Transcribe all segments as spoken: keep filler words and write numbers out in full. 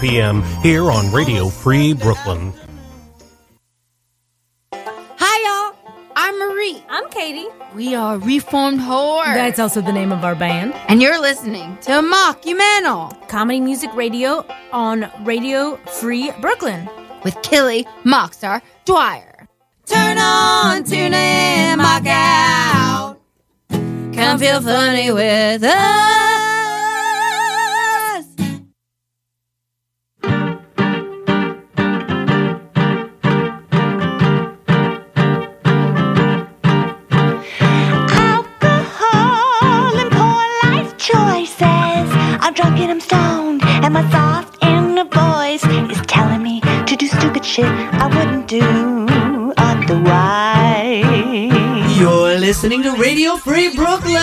seven p.m. here on Radio Free Brooklyn. Hi, y'all. I'm Marie. I'm Katie. We are Reformed Whore. That's also the name of our band. And you're listening to Mockumental Comedy Music Radio on Radio Free Brooklyn with Kelly Mockstar Dwyer. Turn on, tune in, mock out. Come feel funny with us. I'm drunk and I'm stoned, and my soft inner voice is telling me to do stupid shit I wouldn't do otherwise. You're listening to Radio Free Brooklyn.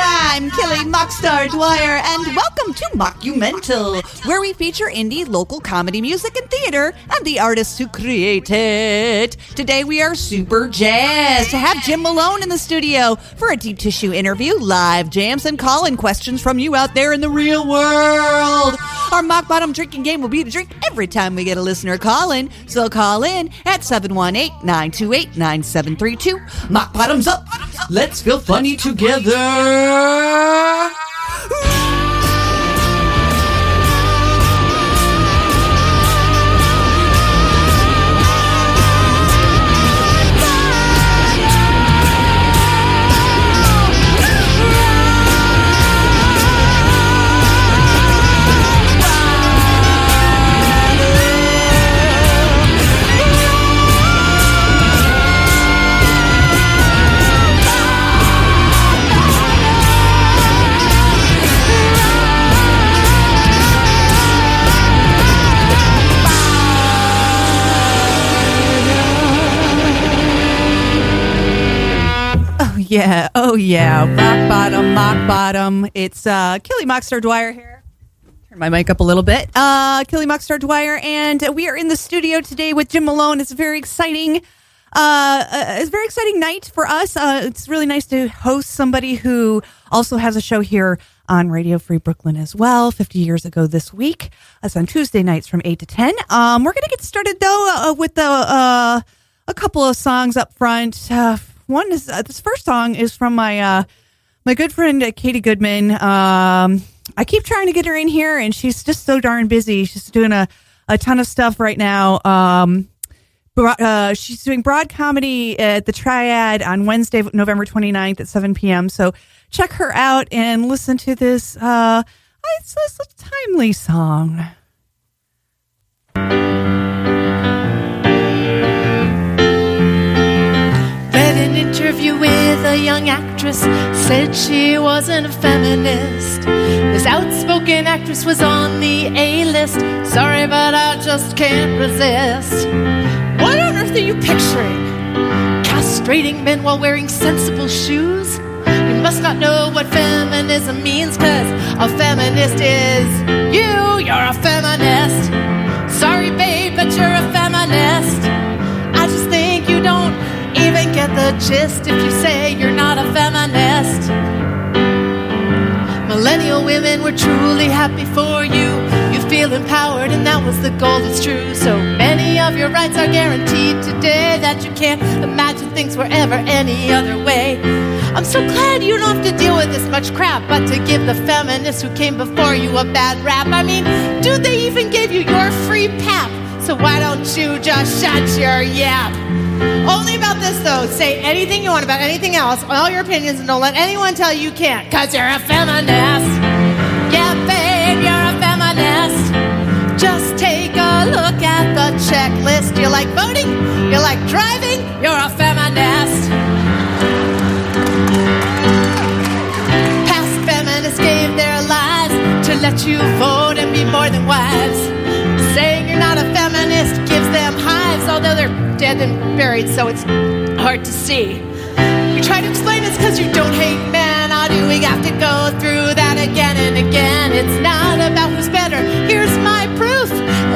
I'm Kelly Mockstar Dwyer, and welcome to Mockumental, where we feature indie, local comedy, music, and theater, and the artists who create it. Today we are super jazzed to have Jim Malone in the studio for a deep tissue interview, live jams, and call-in questions from you out there in the real world. Our mock bottom drinking game will be to drink every time we get a listener call-in, so call in at seven one eight, nine two eight, nine seven three two. Mock bottoms up. Let's feel funny together. Yeah, oh yeah, rock bottom, mock bottom. It's uh, Kelly Mockstar Dwyer here. Turn my mic up a little bit. Uh, Kelly Mockstar Dwyer, and we are in the studio today with Jim Malone. It's a very exciting, uh, it's a very exciting night for us. Uh, it's really nice to host somebody who also has a show here on Radio Free Brooklyn as well, fifty years ago this week. That's on Tuesday nights from eight to ten. Um, we're going to get started, though, uh, with the, uh, a couple of songs up front. Uh, One is uh, this first song is from my uh, my good friend uh, Katie Goodman. Um, I keep trying to get her in here, and she's just so darn busy. She's doing a, a ton of stuff right now. Um, but, uh, she's doing Broad Comedy at the Triad on Wednesday, November twenty-ninth at seven p.m. So check her out and listen to this. Uh, it's, it's a timely song. Interview with a young actress, said she wasn't a feminist. This outspoken actress was on the A-list. Sorry, but I just can't resist. What on earth are you picturing? Castrating men while wearing sensible shoes? You must not know what feminism means, cause a feminist is you, you're a feminist. Sorry, babe, but you're a feminist. I just think you don't even get the gist if you say you're not a feminist. Millennial women were truly happy for you. You feel empowered, and that was the goal, it's true. So many of your rights are guaranteed today that you can't imagine things were ever any other way. I'm so glad you don't have to deal with this much crap, but to give the feminists who came before you a bad rap. I mean, dude, they even gave you your free pap. So why don't you just shut your yap? Only about this, though. Say anything you want about anything else, all your opinions, and don't let anyone tell you you can't, cause you're a feminist. Yeah, babe, you're a feminist. Just take a look at the checklist. You like voting? You like driving? You're a feminist. Past feminists gave their lives to let you vote and be more than wives. Saying you're not a feminist gives them hives, although they're dead and buried, so it's hard to see. You try to explain it's because you don't hate men. How do we have to go through that again and again? It's not about who's better. Here's my proof.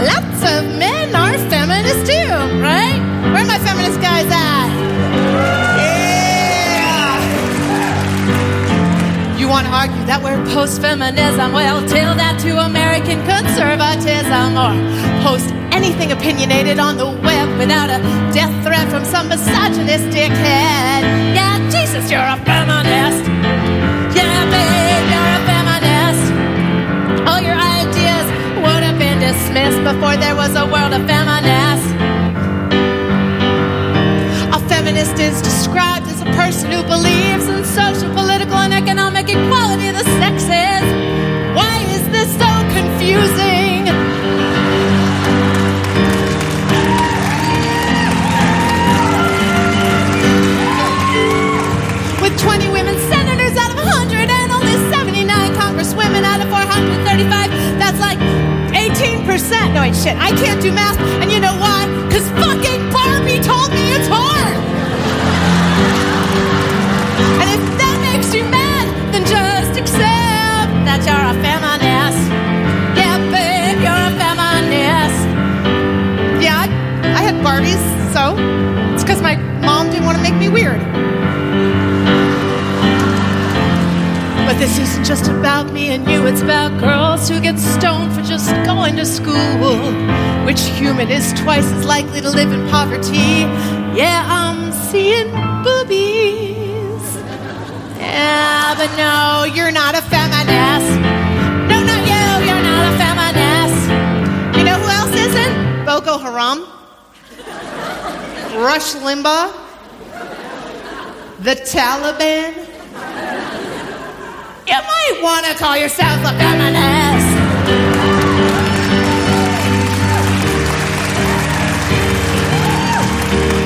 Lots of men are feminists too, right? Where are my feminist guys at? Yeah! You want argue that we're post-feminism. Well, tell that to American conservatism, or post anything opinionated on the web without a death threat from some misogynist dickhead. Yeah, Jesus, you're a feminist. Yeah, babe, you're a feminist. All your ideas would have been dismissed before there was a world of feminists. A feminist is described as a person who believes in social, political, and economic equality of the sexes. Why is this so confusing? With twenty women senators out of one hundred and only seventy-nine congresswomen out of four hundred thirty-five, that's like eighteen percent. No, wait, shit, I can't do math, and you know why? Because fucking Barbie told me it's hard. And if that makes you mad, then just accept that you're a feminist. Yeah, babe, you're a feminist. Yeah, I, I had Barbies, so it's because my mom didn't want to make me weird. But this isn't just about me and you, it's about girls who get stoned for just going to school. Which human is twice as likely to live in poverty? Yeah, I'm seeing boobies. Yeah, but no, you're not a feminist. No, not you, you're not a feminist. You know who else isn't? Boko Haram, Rush Limbaugh, the Taliban. You might want to call yourself a feminist.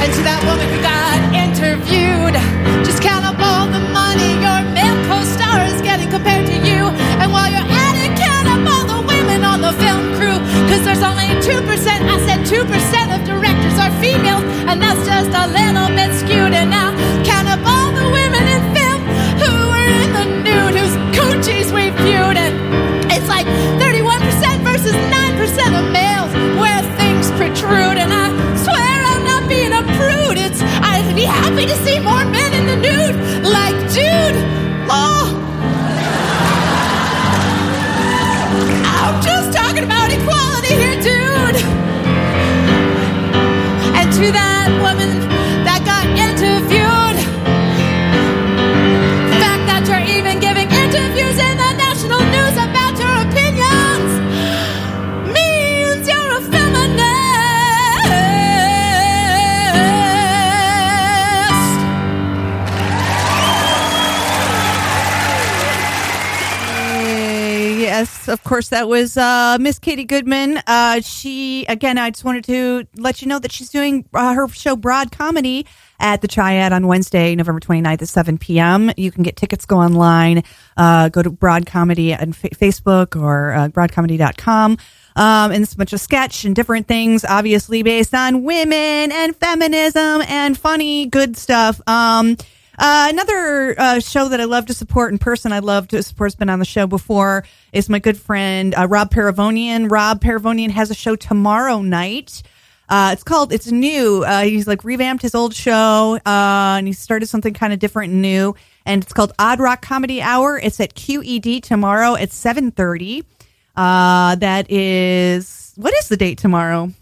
And to that woman who got interviewed, just count up all the money your male co-star is getting compared to you. And while you're at it, count up all the women on the film crew. Because there's only two percent, I said two percent of directors are females. And that's just a little bit skewed. And now count up all the women in film whose coochies we viewed, and it's like thirty-one percent versus nine percent of males where things protrude. And I swear I'm not being a prude. It's I'd be happy to see more men in the nude, like Jude Law. I'm just talking about equality here, dude. And to that woman that got interviewed, even giving interviews in the national news about your opinions means you're a feminist. Yes, of course, that was uh, Miss Katie Goodman. Uh, she, again, I just wanted to let you know that she's doing uh, her show Broad Comedy at the Triad on Wednesday, November twenty-ninth at seven p.m. You can get tickets, go online, uh, go to Broad Comedy on F- Facebook or uh, broad comedy dot com. Um, and it's a bunch of sketch and different things, obviously based on women and feminism and funny, good stuff. Um, uh, another uh, show that I love to support in person, I love to support, has been on the show before, is my good friend uh, Rob Paravonian. Rob Paravonian has a show tomorrow night. Uh, it's called, it's new. Uh, he's like revamped his old show, uh, and he started something kind of different and new. And it's called Odd Rock Comedy Hour. It's at Q E D tomorrow at seven thirty. Uh, that is, what is the date tomorrow?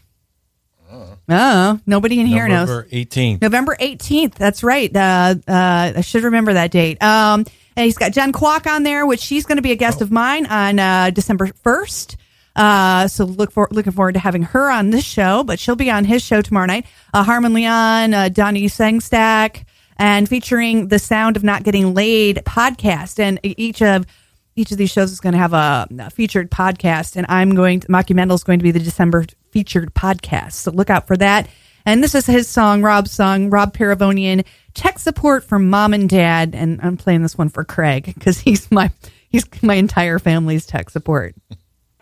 Oh, uh, nobody in here knows. November eighteenth. November eighteenth. That's right. Uh, uh, I should remember that date. Um, and he's got Jen Kwok on there, which she's going to be a guest oh. of mine on, uh, December first. Uh, so look for looking forward to having her on this show, but she'll be on his show tomorrow night. Uh, Harmon Leon, uh, Donnie Sengstack, and featuring the Sound of Not Getting Laid podcast. And each of each of these shows is going to have a, a featured podcast. And I'm going to, Mockumental is going to be the December featured podcast. So look out for that. And this is his song, Rob's song, Rob Paravonian, Tech Support for Mom and Dad. And I'm playing this one for Craig because he's my he's my entire family's tech support.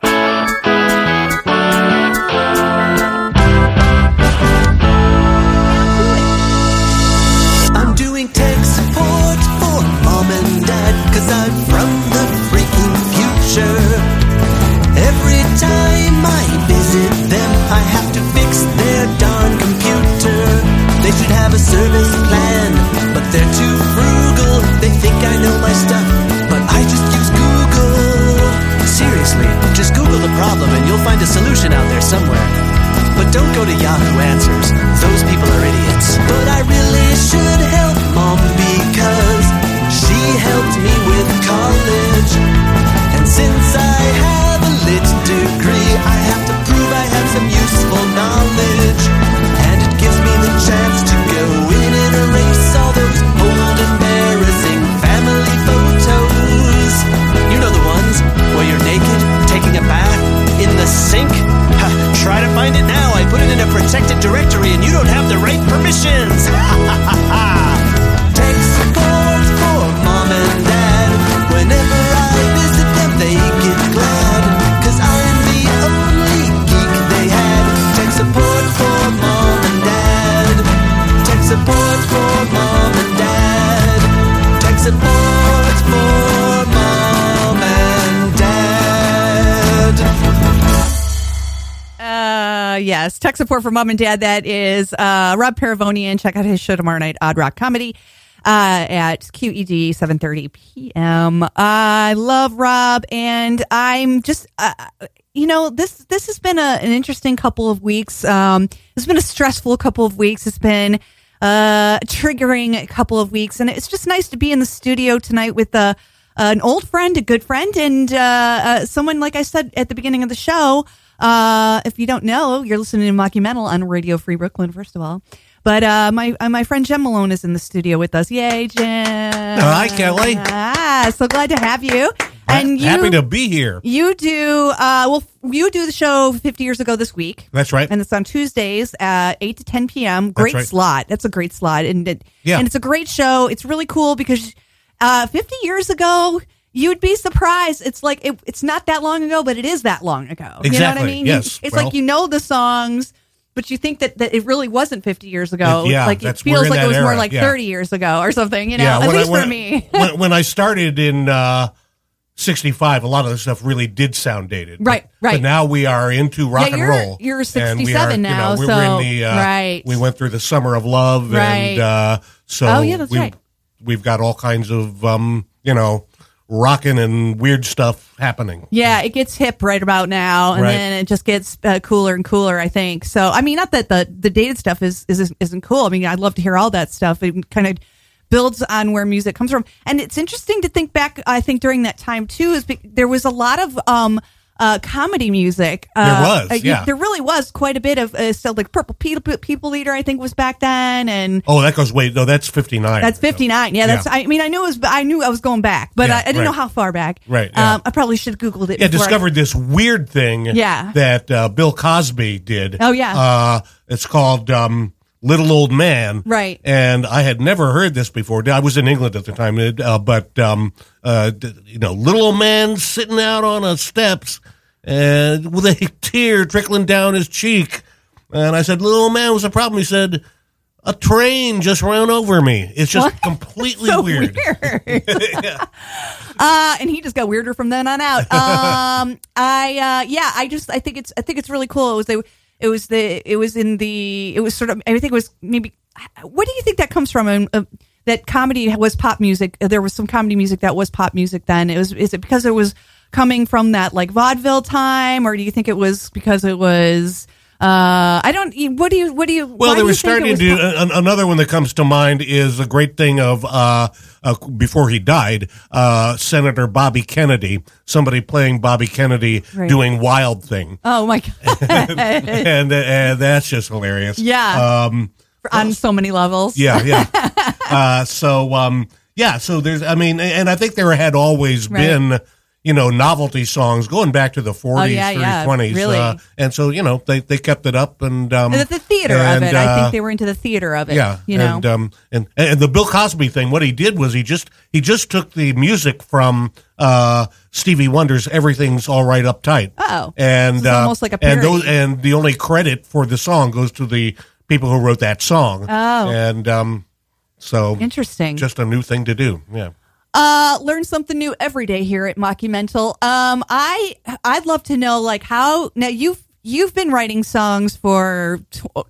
I'm doing tech support for mom and dad, 'cause I'm from the freaking future. Every time I visit them, I have to fix their darn computer. They should have a service plan, but they're too frugal. They think I know my stuff, but I just somewhere. But don't go to Yahoo Answers. Those people are idiots. But I really should help Mom because she helped me with college. And since I have a lit degree, I have to prove I have some useful knowledge. And it gives me the chance to go in and erase all those old embarrassing family photos. You know the ones where you're naked, taking a bath, in the sink? Ha, try to find it now. I put it in a protected directory and you don't have the right permissions. Ha ha ha ha. Tech support for Mom and Dad. Whenever I visit them, they get glad. Cause I'm the only geek they had. Tech support for Mom and Dad. Tech support for Mom and Dad. Tech support for Mom and Dad. Uh, yes, tech support for Mom and Dad. That is uh, Rob Paravonian. Check out his show tomorrow night, Odd Rock Comedy, uh, at Q E D, seven thirty p.m. Uh, I love Rob, and I'm just, uh, you know, this this has been a, an interesting couple of weeks. Um, it's been a stressful couple of weeks. It's been uh, triggering a couple of weeks, and it's just nice to be in the studio tonight with uh, an old friend, a good friend, and uh, uh, someone, like I said at the beginning of the show. Uh, if you don't know, you're listening to Mockumental on Radio Free Brooklyn, first of all. But uh, my uh, my friend Jim Malone is in the studio with us. Yay, Jim. Hi, Kelly. Ah, so glad to have you. And you, happy to be here. You do uh, well. You do the show fifty years ago this week. That's right. And it's on Tuesdays at eight to ten p.m. Great That's right. slot. That's a great slot. And, it, yeah. and it's a great show. It's really cool because uh, fifty years ago... You'd be surprised. It's like, it, it's not that long ago, but it is that long ago. Exactly. You know what I mean? Yes. It's well, like, you know the songs, but you think that, that it really wasn't fifty years ago. It, yeah, like it feels like it was era. more like yeah. thirty years ago or something, you know, yeah, at least I, for I, me. when, when I started in uh, sixty-five, a lot of the stuff really did sound dated. Right, but, right. But now we are into rock yeah, and roll. You're sixty-seven are, now, you know, we so. Were in the, uh, right. We went through the Summer of Love. Right. And uh, so oh, yeah, that's we, right. we've got all kinds of, um, you know, rocking and weird stuff happening. Yeah, it gets hip right about now, and right. then it just gets uh, cooler and cooler, I think. So, I mean, not that the, the dated stuff is, is, isn't cool. I mean, I'd love to hear all that stuff. It kind of builds on where music comes from. And it's interesting to think back, I think, during that time, too, is be- there was a lot of um, uh, comedy music. Uh, there was, yeah. Uh, you, there really was quite a bit of, uh, so like Purple People, People Eater, I think, was back then. And oh, that goes way, no, that's fifty-nine. That's fifty-nine, yeah. That's. Yeah. I mean, I knew it was, I knew I was going back, but yeah, I, I didn't right. know how far back. Right. Yeah. Um, I probably should have Googled it. Yeah, discovered I, this weird thing yeah. that uh, Bill Cosby did. Oh, yeah. Uh, it's called um, Little Old Man. Right. And I had never heard this before. I was in England at the time, uh, but, um, uh, you know, Little Old Man sitting out on the steps. And with a tear trickling down his cheek. And I said, little man, what's the problem? He said, a train just ran over me. It's just what? completely so weird. weird. yeah. uh, and he just got weirder from then on out. Um, I, uh, yeah, I just, I think it's, I think it's really cool. It was, the, it was the, it was in the, it was sort of, I think it was maybe, what do you think that comes from? Um, uh, that comedy was pop music. There was some comedy music that was pop music then. It was, is it because it was, coming from that like vaudeville time, or do you think it was because it was uh I don't what do you what do you well there was starting to uh, another one that comes to mind is a great thing of uh, uh before he died uh Senator Bobby Kennedy, somebody playing Bobby Kennedy right. doing Wild Thing. Oh my god. and, and that's just hilarious. Yeah. Um on so many levels. Yeah, yeah. uh so um yeah, so there's I mean and I think there had always right. been you know, novelty songs going back to the forties, oh, yeah, thirties, yeah, twenties. Really. Uh, and so, you know, they, they kept it up. And, um, and the theater and, of it, uh, I think they were into the theater of it. Yeah. You know? And, um, and, and the Bill Cosby thing, what he did was he just he just took the music from uh, Stevie Wonder's Everything's All Right Uptight. Oh. And uh, almost like a parody. And, those, and the only credit for the song goes to the people who wrote that song. Oh. And um, so. Interesting. Just a new thing to do. Yeah. Uh, learn something new every day here at Mockumental. Um, I, I'd love to know, like, how, now you've, you've been writing songs for tw-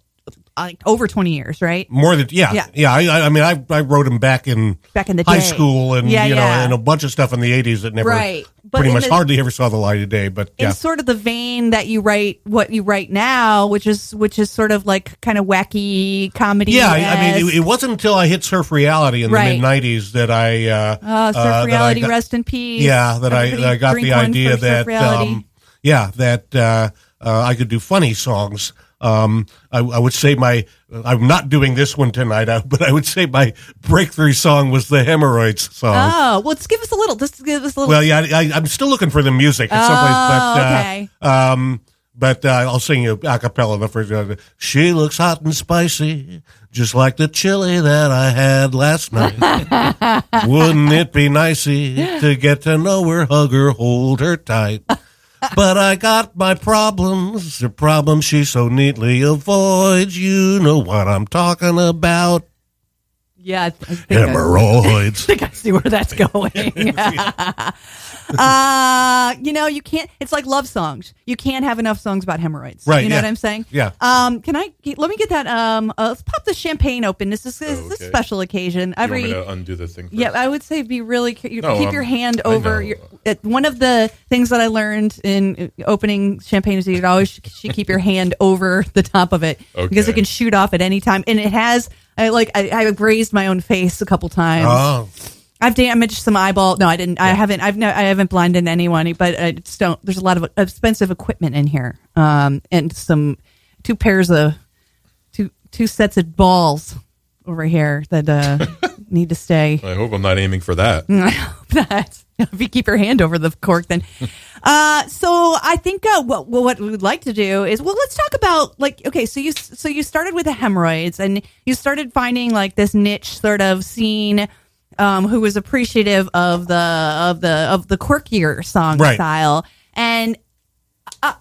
like over twenty years, right? More than yeah, yeah. yeah I, I mean, I I wrote them back in back in the high day. school and yeah, you know yeah. and a bunch of stuff in the eighties that never right. but pretty much the, hardly ever saw the light of day. But yeah. it's sort of the vein that you write what you write now, which is which is sort of like kind of wacky comedy. Yeah, I mean, it, it wasn't until I hit Surf Reality in the right. mid nineties that I uh, uh, Surf uh, Reality got, rest in peace. Yeah, that I, that I got the idea that um, yeah that uh, uh, I could do funny songs. Um, I, I would say my, I'm not doing this one tonight, but I would say my breakthrough song was the Hemorrhoids song. Oh, well, let's give us a little, just give us a little. Well, yeah, I, I, I'm still looking for the music in oh, some place, but, uh, okay. um, but, uh, I'll sing you a cappella the first uh, she looks hot and spicy, just like the chili that I had last night. Wouldn't it be nicey to get to know her, hug her, hold her tight? But I got my problems, the problem she so neatly avoids. You know what I'm talking about. Yeah. I think Hemorrhoids. I think I see where that's going. uh, you know, you can't, it's like love songs. You can't have enough songs about hemorrhoids. Right. You know yeah. what I'm saying? Yeah. Um, can I, let me get that, um, uh, let's pop the champagne open. This is, this is okay. a special occasion. Every, you want me to undo the thing first? Yeah, I would say be really, you, no, keep um, your hand over. Your, uh, one of the things that I learned in opening champagne is you should always should keep your hand over the top of it okay. because it can shoot off at any time. And it has, I like I, I grazed my own face a couple times. Oh. I've damaged some eyeball. No, I didn't. Yeah. I haven't. I've no. I haven't blinded anyone. But I just don't. There's a lot of expensive equipment in here, um, and some two pairs of two two sets of balls over here that uh, need to stay. I hope I'm not aiming for that. I hope not. If you keep your hand over the cork, then. uh, so I think uh, what what we'd like to do is well, let's talk about like okay, so you so you started with the hemorrhoids, and you started finding like this niche sort of scene, um, who was appreciative of the of the of the quirkier song right. style, and uh,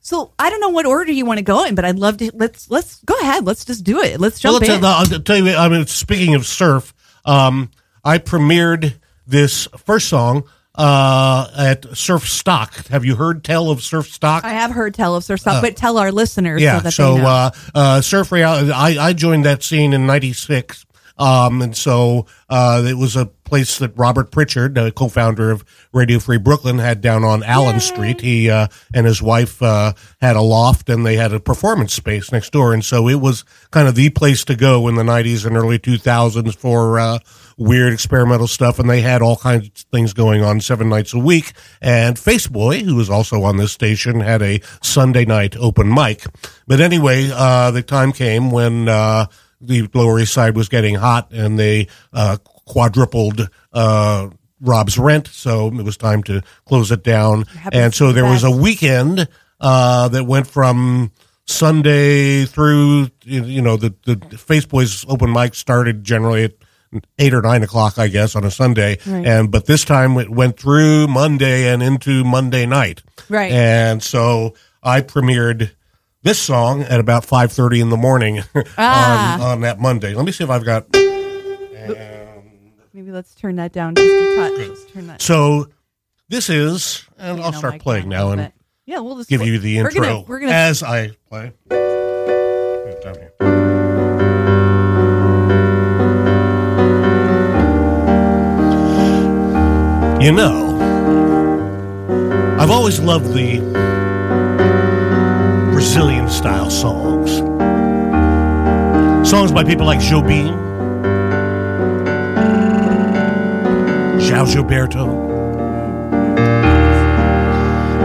so I don't know what order you want to go in, but I'd love to let's let's go ahead, let's just do it, let's jump well, let's in. I'll, I'll tell you, I mean, speaking of surf, um, I premiered this first song uh, at Surf Stock. Have you heard tell of Surf Stock? I have heard tell of Surf Stock, uh, but tell our listeners. Yeah, so, that so they know. Uh, uh, Surf Reality, I, I joined that scene in ninety-six, um, and so uh, it was a place that Robert Pritchard, the co-founder of Radio Free Brooklyn, had down on Allen Yay. Street. He uh, and his wife uh, had a loft, and they had a performance space next door, and so it was kind of the place to go in the nineties and early two thousands for... Uh, weird experimental stuff, and they had all kinds of things going on seven nights a week, and Faceboy, who was also on this station, had a Sunday night open mic. But anyway, uh, the time came when uh, the Lower East Side was getting hot, and they uh, quadrupled uh, Rob's rent, so it was time to close it down. And so there was a weekend uh, that went from Sunday through, you know, the, the Faceboy's open mic started generally at eight or nine o'clock, I guess, on a Sunday, right. and but this time it went through Monday and into Monday night. Right, and so I premiered this song at about five thirty in the morning ah. on, on that Monday. Let me see if I've got. And... Maybe let's turn that down just a touch. Let's turn that. So this is, and I'll start playing now and yeah, we'll just give play. you the intro we're gonna, we're gonna... as I play. Down here. You know, I've always loved the Brazilian-style songs. Songs by people like Jobim, João Gilberto.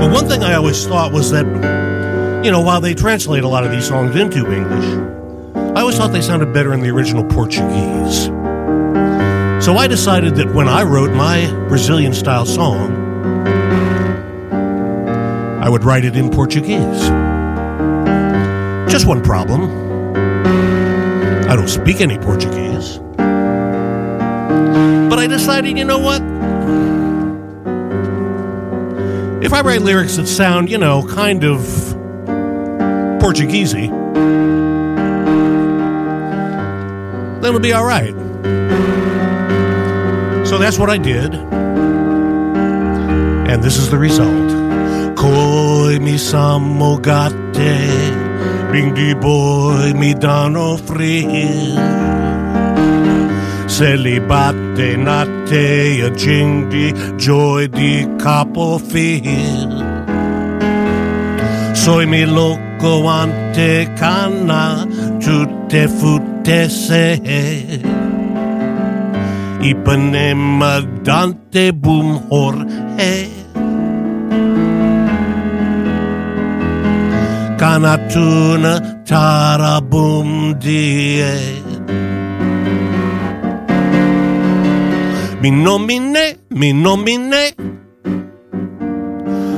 But one thing I always thought was that, you know, while they translate a lot of these songs into English, I always thought they sounded better in the original Portuguese. So I decided that when I wrote my Brazilian-style song, I would write it in Portuguese. Just one problem. I don't speak any Portuguese. But I decided, you know what? If I write lyrics that sound, you know, kind of Portuguese-y, then it'll be all right. So that's what I did, and this is the result. Koi mi samogate, Bring the boy me danno free. Celibate notte a gindi joy di capo fil. Soy mi loco ante canna tutte futte se. Ipanema dante boom hor he. Canatuna tarabum die. Mi nomine, mi nomine.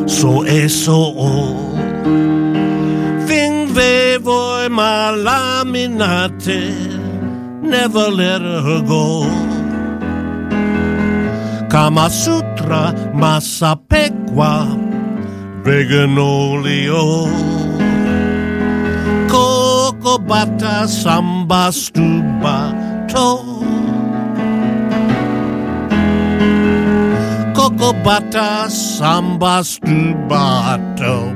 So eso o. Thing vevo malaminate. Never let her go. Kama Sutra Massapequa Veganolio. Bata samba stuba to coco bata samba stuba to.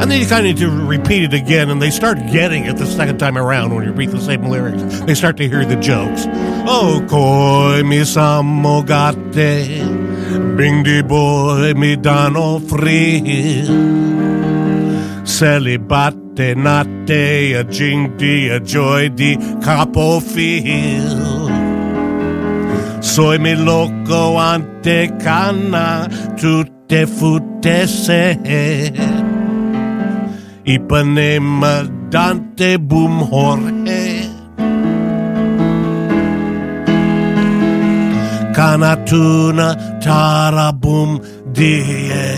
And then you kind of need to repeat it again, and they start getting it the second time around when you repeat the same lyrics. They start to hear the jokes. Oh, koi mi samogate, bing di boy mi danno free, celibate. De notte, a jing di, a joy di, capo fil. Soy mi loco ante canna, tutte futte se. Ipanema dante boom jorge. Canatuna tarabum die.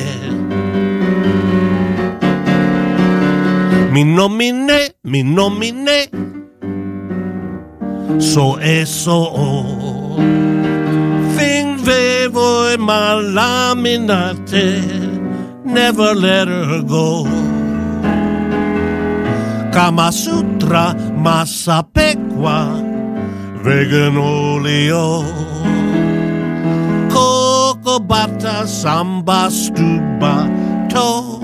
Mi nomine, mi nomine. So eso oh. Thing vevo e malaminate. Never let her go. Kama Sutra Massapequa Veganolio. Coco Bata Samba Stuba To.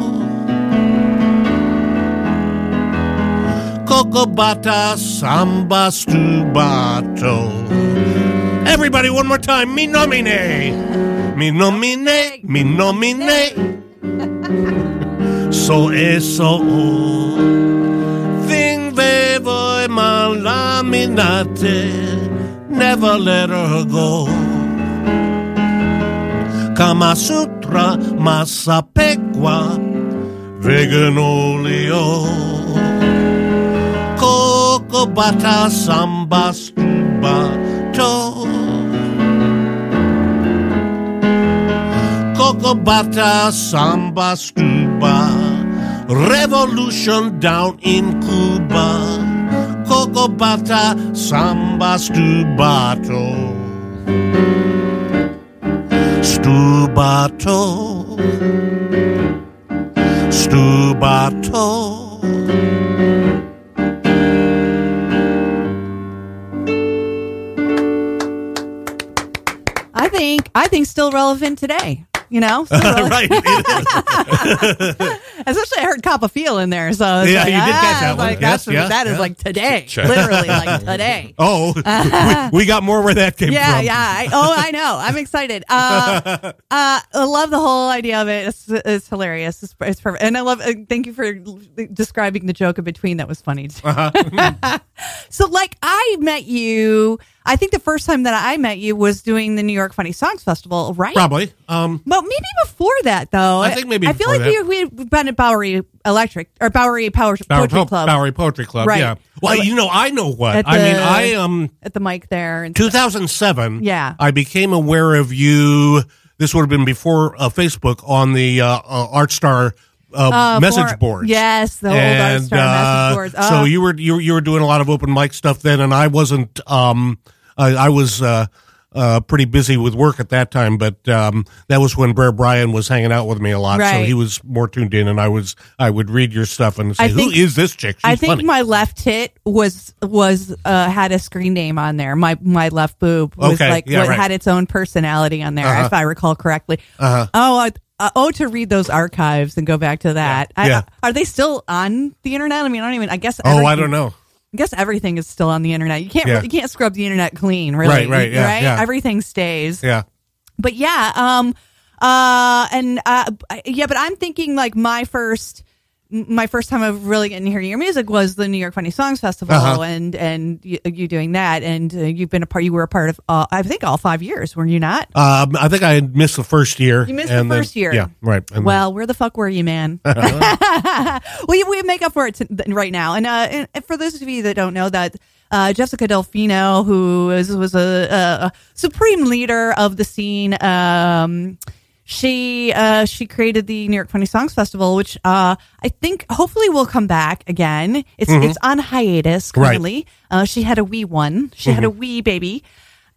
Kokobata samba stubato. Everybody, one more time. Mi nomine. Mi nomine. Mi nomine. So eso. Thing vevo e malaminate. Never let her go. Kama Sutra Massapequa Veganolio. Bata samba stubato. Coco bata samba stuba. Revolution down in Cuba. Coco bata samba stubato. Stubato. Stubato. I think still relevant today, you know? Right. Especially I heard Cop of Feel in there, so yeah, like, you did ah, catch that one. Like, yes, that's, yeah, that yeah. is like today, sure. Literally like today. Oh, we, we got more where that came yeah, from. Yeah, yeah. I, oh, I know. I'm excited. Uh, uh, I love the whole idea of it. It's, it's hilarious. It's, it's perfect. And I love. Uh, thank you for describing the joke in between. That was funny. Uh-huh. So, like, I met you. I think the first time that I met you was doing the New York Funny Songs Festival, right? Probably. Um, but maybe before that, though. I think maybe I feel like you, we've been at Bowery Electric or Bowery Power, Bowery, Poetry po- Club. Bowery Poetry Club, right. yeah. Well, you know, I know what. The, I mean, I um at the mic there. In two thousand seven, yeah. I became aware of you. This would have been before uh, Facebook on the uh, uh, ArtStar Uh, uh, message for, boards, yes, the old and, Star uh, message boards. Oh. So you were you you were doing a lot of open mic stuff then, and I wasn't. Um, I, I was uh, uh, pretty busy with work at that time, but um, that was when Brer Brian was hanging out with me a lot, right. So he was more tuned in, and I was I would read your stuff and say, I think, "Who is this chick?" She's I think funny. My left tit was was uh, had a screen name on there. My my left boob was okay. like yeah, what, right. had its own personality on there, uh-huh. if I recall correctly. Uh-huh. Oh. I, uh, oh, to read those archives and go back to that. Yeah. I, yeah. Are they still on the internet? I mean, I don't even, I guess. Oh, I don't know. I guess everything is still on the internet. You can't yeah. you can't scrub the internet clean, really. Right, right, yeah, right? Yeah. Everything stays. Yeah. But yeah, um uh and uh yeah, but I'm thinking like my first my first time of really getting to hear your music was the New York Funny Songs Festival, uh-huh. and and you, you doing that, and uh, you've been a part. You were a part of, uh, I think, all five years, were you not? Um, I think I missed the first year. You missed and the first then, year, yeah, right. And well, then. Where the fuck were you, man? Uh-huh. we we make up for it to, right now, and, uh, and for those of you that don't know that. Uh, Jessica Delfino, who is, was a, a supreme leader of the scene, um, she uh, she created the New York Funny Songs Festival, which uh, I think hopefully will come back again. It's mm-hmm. it's on hiatus currently. Right. Uh, she had a wee one. She mm-hmm. had a wee baby,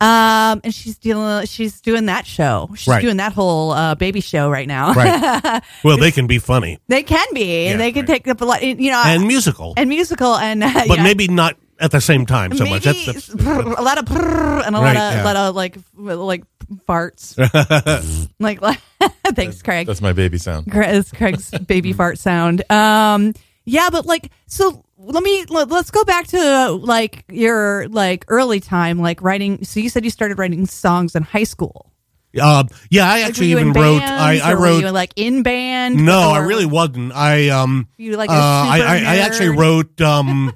um, and she's dealing. She's doing that show. She's right. doing that whole uh, baby show right now. Right. Well, they can be funny. They can be, yeah, and they can right. take up a lot. You know, and musical, and musical, and uh, but yeah. maybe not. At the same time, so Maybe much. That's, that's, a lot of prrr and a right, lot of yeah. lot of like like farts. like, like thanks, Craig. That's my baby sound. It's Craig's baby fart sound. Um, yeah, but like, so let me let, let's go back to like your like early time, like writing. So you said you started writing songs in high school. Um, yeah, I like, actually even wrote. I, I wrote were you, like in band. No, or, I really wasn't. I um. You like? A uh, I, I I actually wrote um.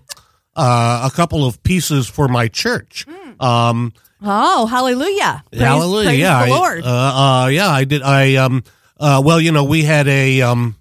Uh, a couple of pieces for my church. Mm. Um, oh, hallelujah! Praise, hallelujah! Praise yeah, the I, Lord. Uh, uh, yeah, I did. I um, uh, well, you know, we had a. Um,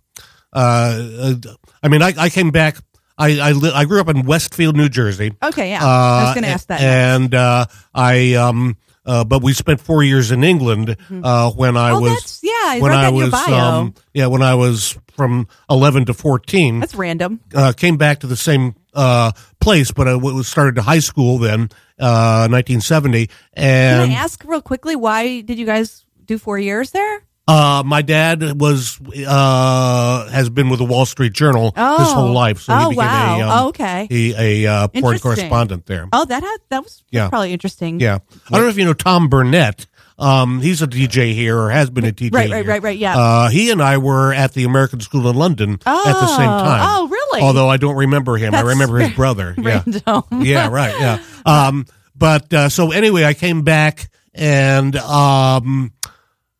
uh, I mean, I, I came back. I I, li- I grew up in Westfield, New Jersey. Okay, yeah, uh, I was going to ask that. And uh, I um, uh, but we spent four years in England mm-hmm. uh, when I oh, was that's, yeah I when I was um, yeah when I was from eleven to fourteen. That's random. Uh, came back to the same. Uh, place, but I w- started to high school then, uh, nineteen seventy. And can I ask real quickly, why did you guys do four years there? Uh, my dad was uh, has been with the Wall Street Journal oh. his whole life, so oh, he became wow. a, um, oh, okay. a, a uh, foreign correspondent there. Oh, that had, that was yeah. probably interesting. Yeah, I don't know if you know Tom Burnett. Um, he's a D J here, or has been a D J right, here. Right, right, right, yeah. Uh, he and I were at the American School in London oh, at the same time. Oh, really? Although I don't remember him. That's I remember his brother. Random. Yeah. yeah, right, yeah. Um, but, uh, so anyway, I came back, and, um,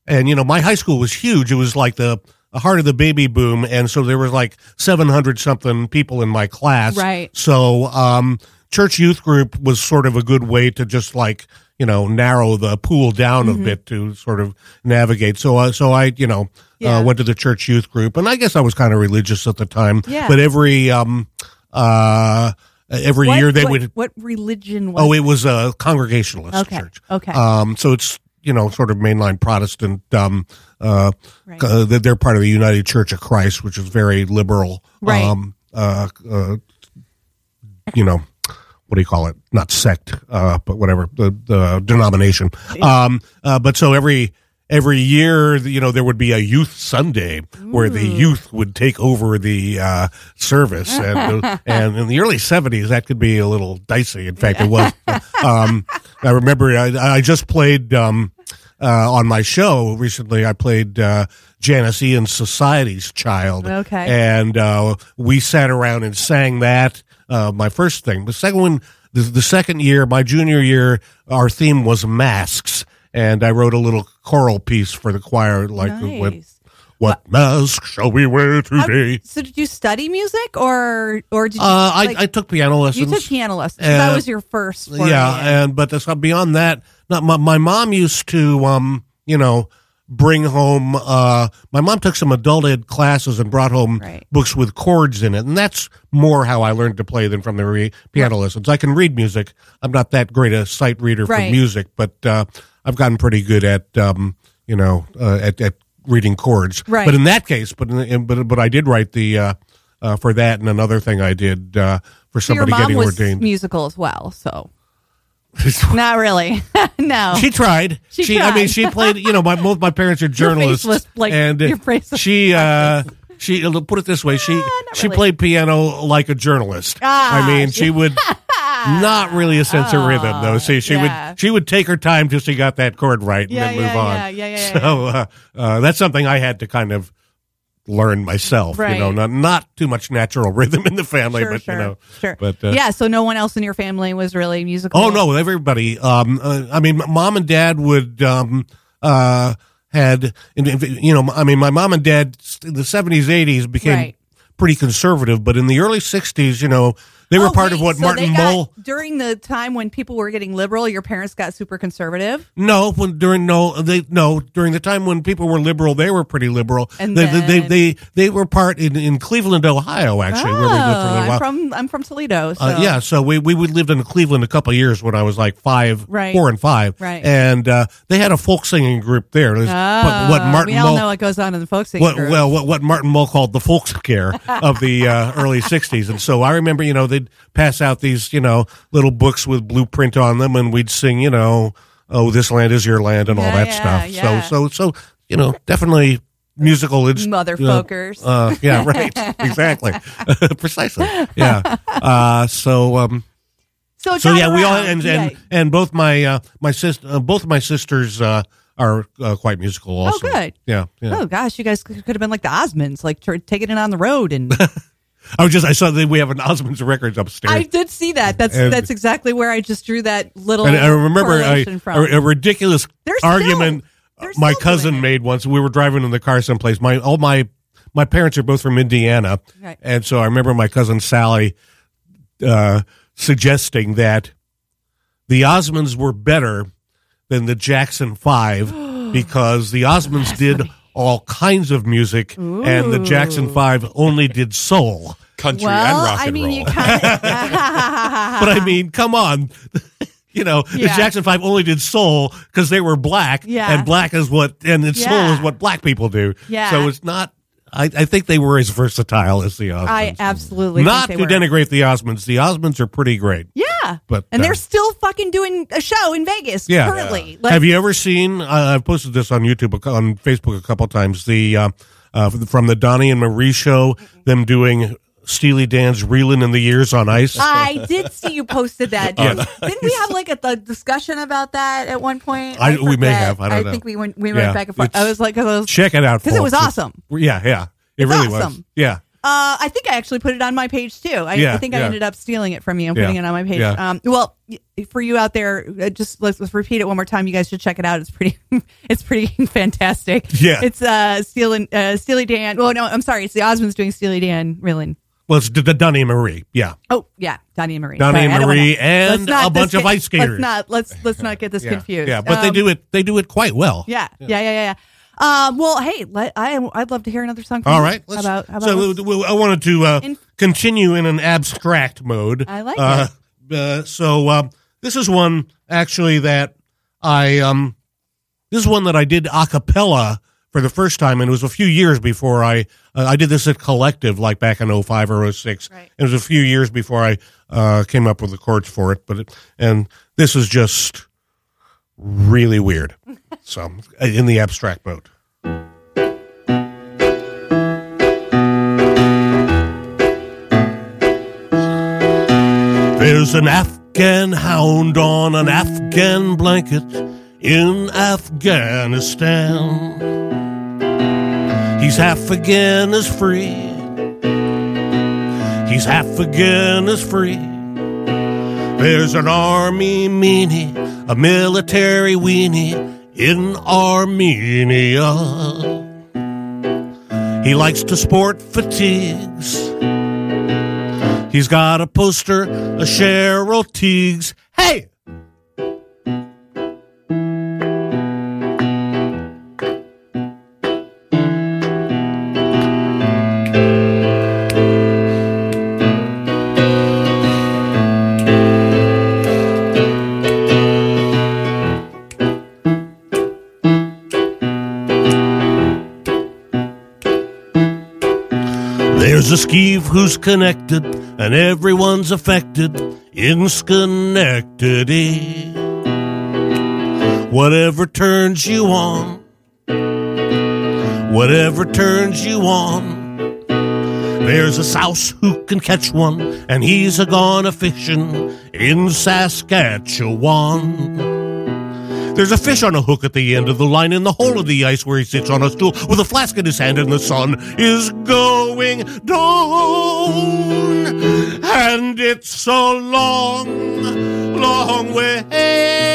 and, you know, my high school was huge. It was like the heart of the baby boom, and so there was like seven hundred something people in my class. Right. So, um, church youth group was sort of a good way to just like, you know, narrow the pool down mm-hmm. a bit to sort of navigate. So, uh, so I, you know, yeah. uh, went to the church youth group, and I guess I was kind of religious at the time. Yeah. But every, um, uh, every what, year they what, would. What religion was? Oh, it was a Congregationalist okay. church. Okay. Um, so it's, you know, sort of mainline Protestant. Um, uh, right. uh, they're part of the United Church of Christ, which is very liberal. Right. Um, uh, uh, you know. What do you call it? Not sect, uh, but whatever the, the denomination. Um, uh, but so every every year, you know, there would be a youth Sunday Ooh. Where the youth would take over the uh, service, and and in the early seventies, that could be a little dicey. In fact, it was. um, I remember I, I just played um, uh, on my show recently. I played uh, Janice Ian's Society's Child, okay, and uh, we sat around and sang that. Uh, my first thing. The second one, the, the second year, my junior year, our theme was masks, and I wrote a little choral piece for the choir, like nice. What, what uh, mask shall we wear today? I'm, so did you study music, or or did you? Uh, like, I, I took piano lessons. You took piano lessons. And, that was your first. Word yeah, and but that's not beyond that. Not my my mom used to um you know. Bring home, uh, my mom took some adult ed classes and brought home right. books with chords in it. And that's more how I learned to play than from the re- piano right. lessons. I can read music. I'm not that great a sight reader right. for music, but, uh, I've gotten pretty good at, um, you know, uh, at, at reading chords. Right. But in that case, but, in, but, but I did write the, uh, uh, for that and another thing I did, uh, for somebody so your mom getting was ordained. Musical as well, so. Not really. No, she tried. She, she tried. I mean, she played. You know, my both my parents are journalists, your faceless, like, and your faceless she uh, she put it this way. She uh, she really. played piano like a journalist. Ah, I mean, she, she would. Not really a sense oh, of rhythm, though. See, she yeah. would she would take her time till she got that chord right and yeah, then move yeah, on. Yeah, yeah, yeah, yeah, so uh, uh, that's something I had to kind of learn myself. Right. You know, not, not too much natural rhythm in the family, sure, but sure, you know, sure. But uh, yeah. So no one else in your family was really musical. Oh no, everybody. Um, uh, I mean, mom and dad would. Um, uh, had, you know, I mean, my mom and dad in the seventies, eighties became right. pretty conservative, but in the early sixties, you know, they were oh, part wait, of what so Martin Mull... During the time when people were getting liberal, your parents got super conservative? No, when during no, they no during the time when people were liberal, they were pretty liberal. And they, then... they, they, they, they were part in, in Cleveland, Ohio, actually, oh, where we lived for a little while. I'm from, I'm from Toledo. So. Uh, yeah, so we, we lived in Cleveland a couple of years when I was like five, right. four and five. Right. And uh, they had a folk singing group there. Oh, what Martin we all Mull, know what goes on in the folk singing what, group. Well, what, what Martin Mull called the folk scare of the uh, early sixties. And so I remember, you know, they pass out these, you know, little books with blueprint on them, and we'd sing, you know, oh, this land is your land, and yeah, all that yeah, stuff. Yeah. So, so, so, you know, definitely musical motherfuckers. Uh, uh, yeah, right, exactly, precisely. Yeah. Uh, so, um, so, so yeah, around. we all and and, yeah. and both my uh, my sis, uh, both my sisters. Uh, Are uh, quite musical also. Oh, good. Yeah, yeah. Oh, gosh, you guys could have been like the Osmonds, like t- taking it on the road. And I was just, I saw that we have an Osmonds Records upstairs. I did see that. That's and, that's exactly where I just drew that little and I remember correlation from. A, a ridiculous There's argument still, my cousin made once. We were driving in the car someplace. My all my my parents are both from Indiana, right. and so I remember my cousin Sally uh, suggesting that the Osmonds were better than the Jackson Five, because the Osmonds did all kinds of music, Ooh. and the Jackson Five only did soul, country, well, and rock and I mean, roll. You kinda... But I mean, come on, you know, yeah. the Jackson Five only did soul because they were black, yeah. and black is what, and yeah. soul is what black people do. Yeah. So it's not. I, I think they were as versatile as the Osmonds. I absolutely not think they to were. denigrate the Osmonds. The Osmonds are pretty great. Yeah, but and uh, they're still fucking doing a show in Vegas yeah. currently. Yeah. Like, have you ever seen? Uh, I've posted this on YouTube, on Facebook a couple times. The uh, uh, from the Donnie and Marie show, them doing Steely Dan's "Reelin' in the Years on Ice." I did see you posted that. Didn't, yeah. didn't we have like a, a discussion about that at one point? I, I we may have. I don't I know. I think we went we went yeah. back and forth. It's, I was like, cause I was, check it out because it was awesome. It's, yeah, yeah, it it's really awesome. was. Yeah. Uh, I think I actually put it on my page too. I, yeah, I think I yeah. ended up stealing it from you and putting yeah, it on my page. Yeah. Um, well, for you out there, just let's, let's repeat it one more time. You guys should check it out. It's pretty, it's pretty fantastic. Yeah. It's uh, Steely, uh, Steely Dan. Well, no, I'm sorry. It's the Osmonds doing Steely Dan, really. Well, it's the Donnie and Marie, yeah. Oh, yeah, Donnie and Marie. Donnie and Marie and a bunch of ice skaters. Let's not let's let's not get this yeah, confused. Yeah, but um, they do it they do it quite well. Yeah, yeah, yeah, yeah. yeah. Um, well, hey, let, I I'd love to hear another song. From All right, you. Let's, how about, how about so let's, we, I wanted to uh, in, continue in an abstract mode. I like uh, it. Uh, so uh, this is one actually that I um this is one that I did a cappella for the first time, and it was a few years before I uh, I did this at Collective, like back in oh five or oh six. Right. It was a few years before I uh, came up with the chords for it, but it, and this is just really weird. So in the abstract mode. There's an Afghan hound on an Afghan blanket in Afghanistan. He's half again as free. He's half again as free. There's an army meanie, a military weenie in Armenia. He likes to sport fatigues. He's got a poster of Cheryl Teagues. Hey! There's a skeeve who's connected, and everyone's affected in Schenectady. Whatever turns you on, whatever turns you on. There's a souse who can catch one, and he's a-gone a-fishing in Saskatchewan. There's a fish on a hook at the end of the line in the hole of the ice where he sits on a stool with a flask in his hand, and the sun is going down. And it's a long, long way.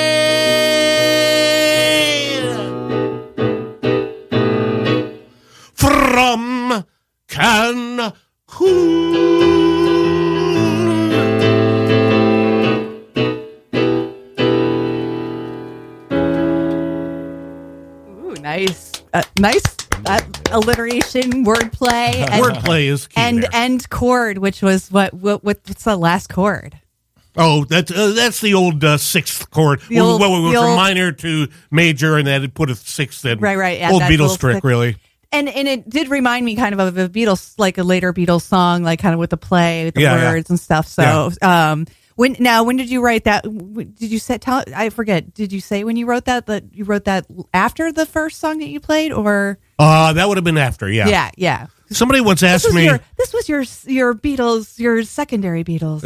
From Cancun. Nice, uh, nice uh, alliteration, wordplay. And, wordplay is key. And there. And chord, which was what? What? What's the last chord? Oh, that's uh, that's the old uh, sixth chord. The well, old, well, we went from old, minor to major, and then it put a sixth in. Right, right. Yeah, old Beatles trick, sixth. Really. And and it did remind me kind of of a Beatles, like a later Beatles song, like kind of with the play, with the yeah, words yeah. and stuff. So, yeah. um, when now, when did you write that? Did you say? Tell, I forget. Did you say when you wrote that that you wrote that after the first song that you played, or? Uh, that would have been after. Yeah, yeah, yeah. Somebody once asked this me. Your, this was your your Beatles, your secondary Beatles.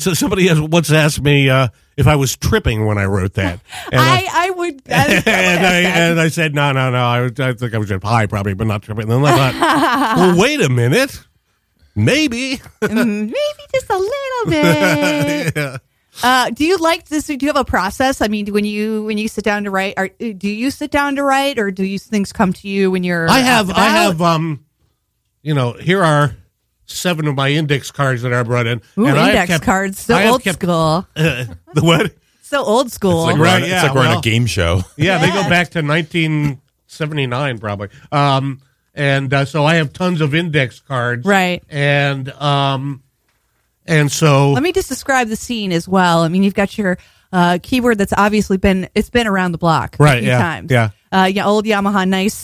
So somebody has once asked me uh, if I was tripping when I wrote that. And I, I I would. I and, I, and I said no, no, no. I, I think I was just high, probably, but not tripping. And then I thought, well, wait a minute. Maybe. Maybe just a little bit. Yeah. Uh, do you like this? Do you have a process? I mean, when you when you sit down to write, or do you sit down to write, or do you, things come to you when you're? I have, I have, um, you know, here are seven of my index cards that I brought in. Ooh, and index I kept, cards, so I old kept, school. Uh, the what? So old school. It's like we're, right, on, yeah, it's like we're well, on a game show. Yeah, yeah, they go back to nineteen seventy-nine, probably. Um. And uh, so I have tons of index cards. Right. And um, and so... Let me just describe the scene as well. I mean, you've got your uh, keyword that's obviously been... It's been around the block. Right, a few yeah, times. Yeah. Uh, yeah. Old Yamaha, nice,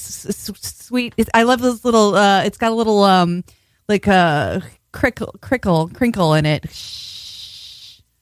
sweet... It's, I love those little... Uh, it's got a little, um, like, a crickle, crickle, crinkle in it. Shh.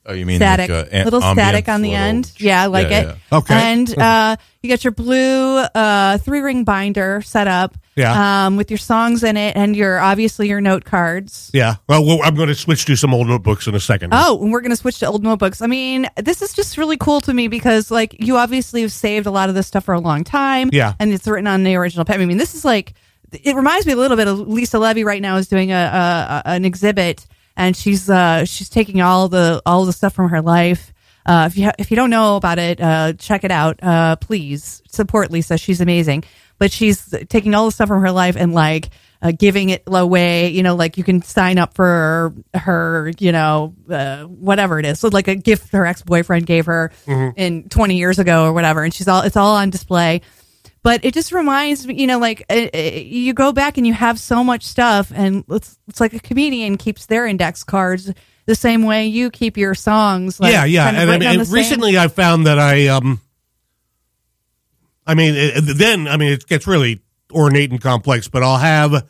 Oh, you mean static. Like a, a little static on the little, end. Yeah, I like yeah, it. Yeah. Okay. And uh, you got your blue uh, three-ring binder set up. Yeah, um, with your songs in it, and your obviously your note cards. Yeah, well, well I'm going to switch to some old notebooks in a second. Oh, and we're going to switch to old notebooks. I mean, this is just really cool to me because, like, you obviously have saved a lot of this stuff for a long time. Yeah, and it's written on the original pen. I mean, this is like, it reminds me a little bit of Lisa Levy right now is doing a, a, a an exhibit, and she's uh she's taking all the all the stuff from her life. Uh, if you ha- if you don't know about it, uh, check it out. Uh, please support Lisa; she's amazing. But she's taking all the stuff from her life and, like, uh, giving it away. You know, like, you can sign up for her, you know, uh, whatever it is. So, like, a gift her ex-boyfriend gave her mm-hmm. in twenty years ago or whatever. And she's all, it's all on display. But it just reminds me, you know, like, it, it, you go back and you have so much stuff. And it's, it's like a comedian keeps their index cards the same way you keep your songs. Like, yeah, yeah. Kind of, and I mean, and recently I found that I... um. I mean, it, then I mean it gets really ornate and complex. But I'll have, uh,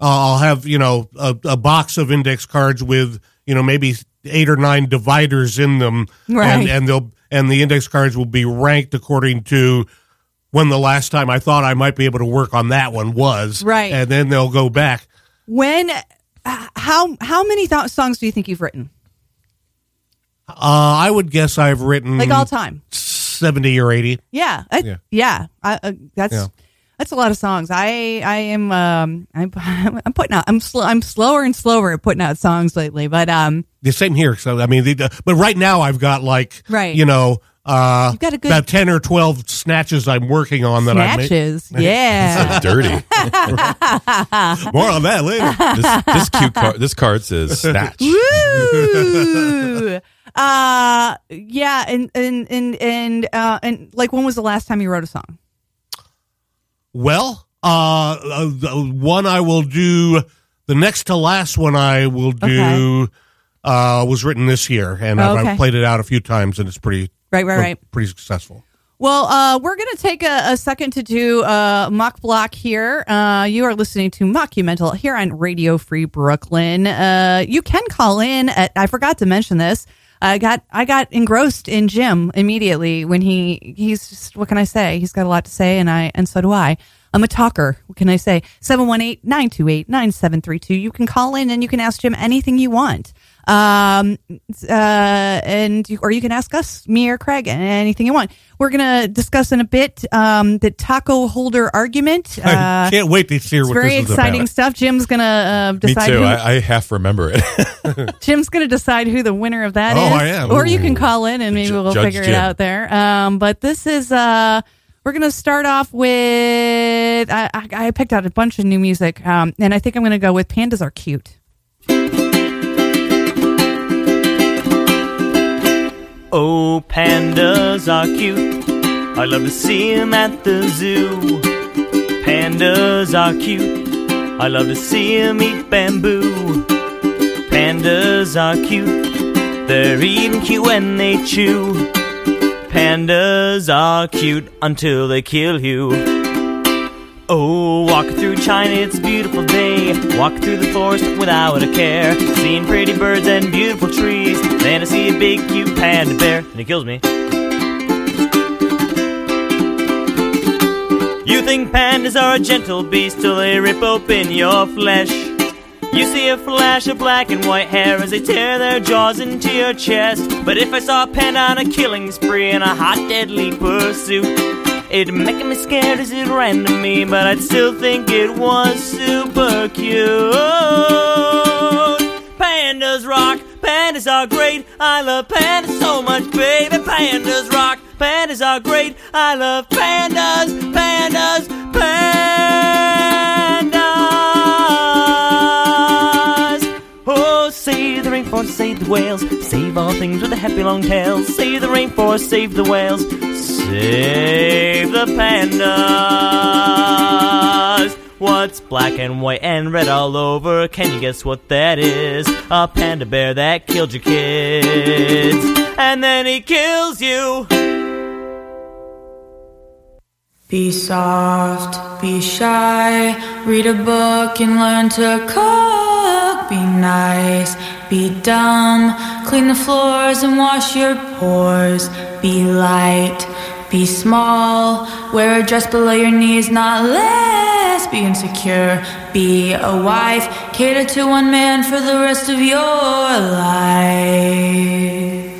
I'll have you know a, a box of index cards with you know maybe eight or nine dividers in them, right. and and they'll and the index cards will be ranked according to when the last time I thought I might be able to work on that one was, right. And then they'll go back. When, how how many th- songs do you think you've written? Uh, I would guess I've written like all time. seventy or eighty. Yeah. I, yeah. yeah. I, uh, that's yeah. that's a lot of songs. I I am um I'm, I'm putting out I'm slow I'm slower and slower at putting out songs lately, but um the same here. So I mean, the, but right now I've got like right. you know uh You've got a good, about ten or twelve snatches I'm working on that I Snatches. I've made. Yeah. That's so dirty. More on that later. This, this cute card this card says snatch. Woo! Uh yeah and and and and uh and like when was the last time you wrote a song? Well, uh the one I will do the next to last one I will do okay. uh was written this year and oh, I've, okay. I've played it out a few times and it's pretty right right right pretty successful. Well, uh, we're going to take a, a second to do uh, Mock Block here. Uh, you are listening to Mockumental here on Radio Free Brooklyn. Uh, you can call in. At, I forgot to mention this. I got I got engrossed in Jim immediately when he he's just, what can I say? He's got a lot to say, and I and so do I. I'm a talker. What can I say? seven one eight, nine two eight, nine seven three two. You can call in and you can ask Jim anything you want. Um, uh, and you, or you can ask us, me or Craig, anything you want. We're going to discuss in a bit, um, the taco holder argument. Uh, I can't wait to hear what this is about. It's very exciting stuff. Jim's going to, uh, decide. Me too. Who, I, I half remember it. Jim's going to decide who the winner of that oh, is. Oh, I am. Or Ooh. you can call in and maybe J- we'll Judge figure Jim. it out there. Um, but this is, uh, we're going to start off with, I, I, I picked out a bunch of new music. Um, and I think I'm going to go with Pandas Are Cute. Oh, pandas are cute. I love to see them at the zoo. Pandas are cute. I love to see them eat bamboo. Pandas are cute. They're eating cute when they chew. Pandas are cute until they kill you. Oh, walk through China, it's a beautiful day. Walk through the forest without a care. Seeing pretty birds and beautiful trees. Then I see a big cute panda bear, and it kills me. You think pandas are a gentle beast till they rip open your flesh. You see a flash of black and white hair as they tear their jaws into your chest. But if I saw a panda on a killing spree in a hot, deadly pursuit, it'd make me scared as it ran to me, but I'd still think it was super cute. Pandas rock, pandas are great, I love pandas so much, baby. Pandas rock, pandas are great, I love pandas, pandas, pandas. Oh, save the rainforest, save the whales, save all things with the happy long tails. Save the rainforest, save the whales, save the pandas. What's black and white and red all over? Can you guess what that is? A panda bear that killed your kids. And then he kills you. Be soft, be shy. Read a book and learn to cook. Be nice, be dumb. Clean the floors and wash your pores. Be light, be small. Wear a dress below your knees, not less. Be insecure, be a wife, cater to one man for the rest of your life.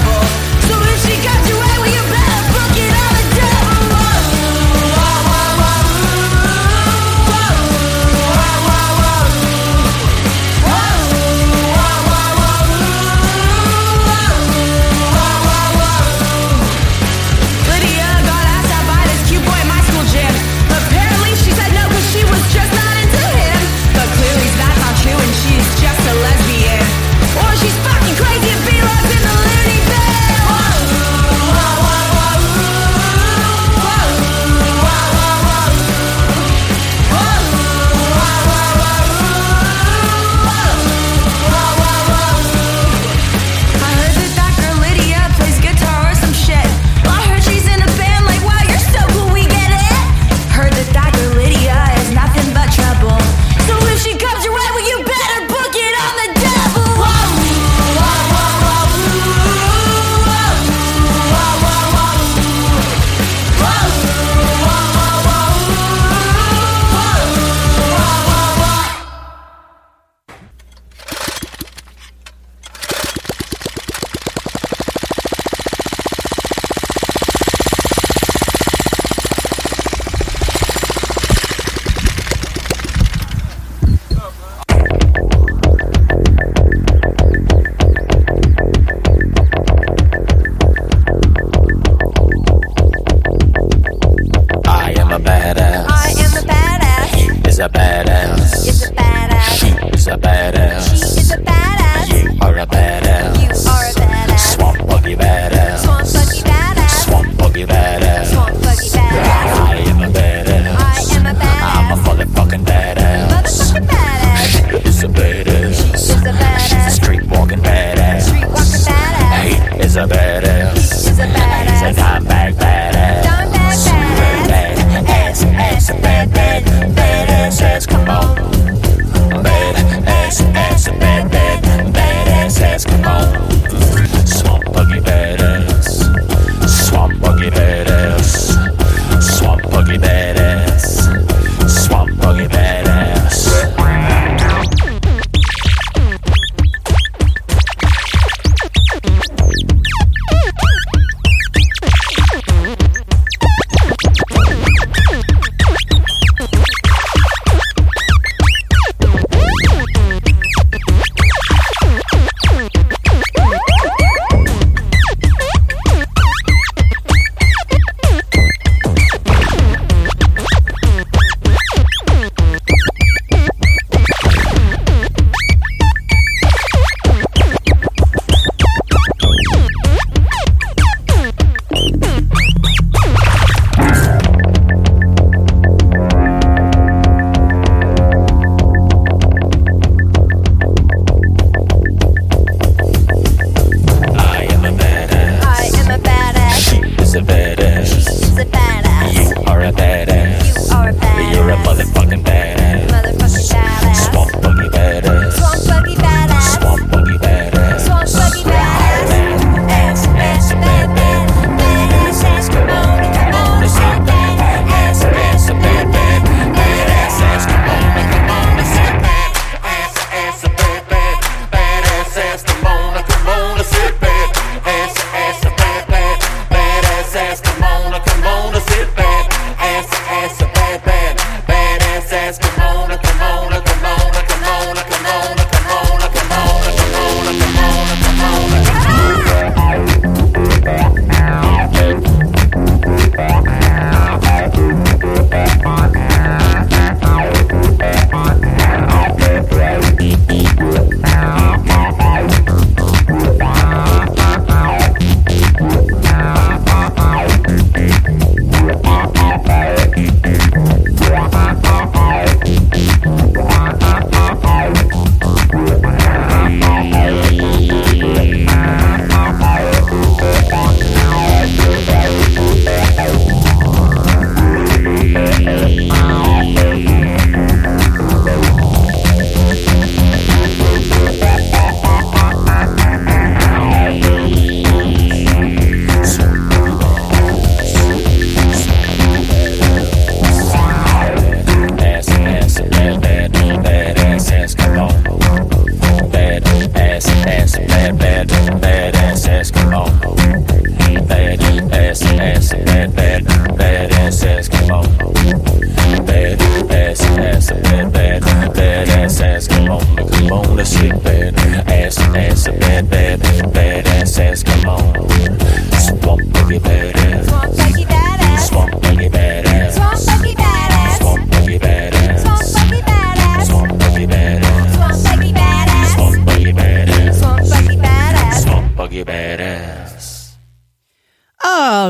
Whoa,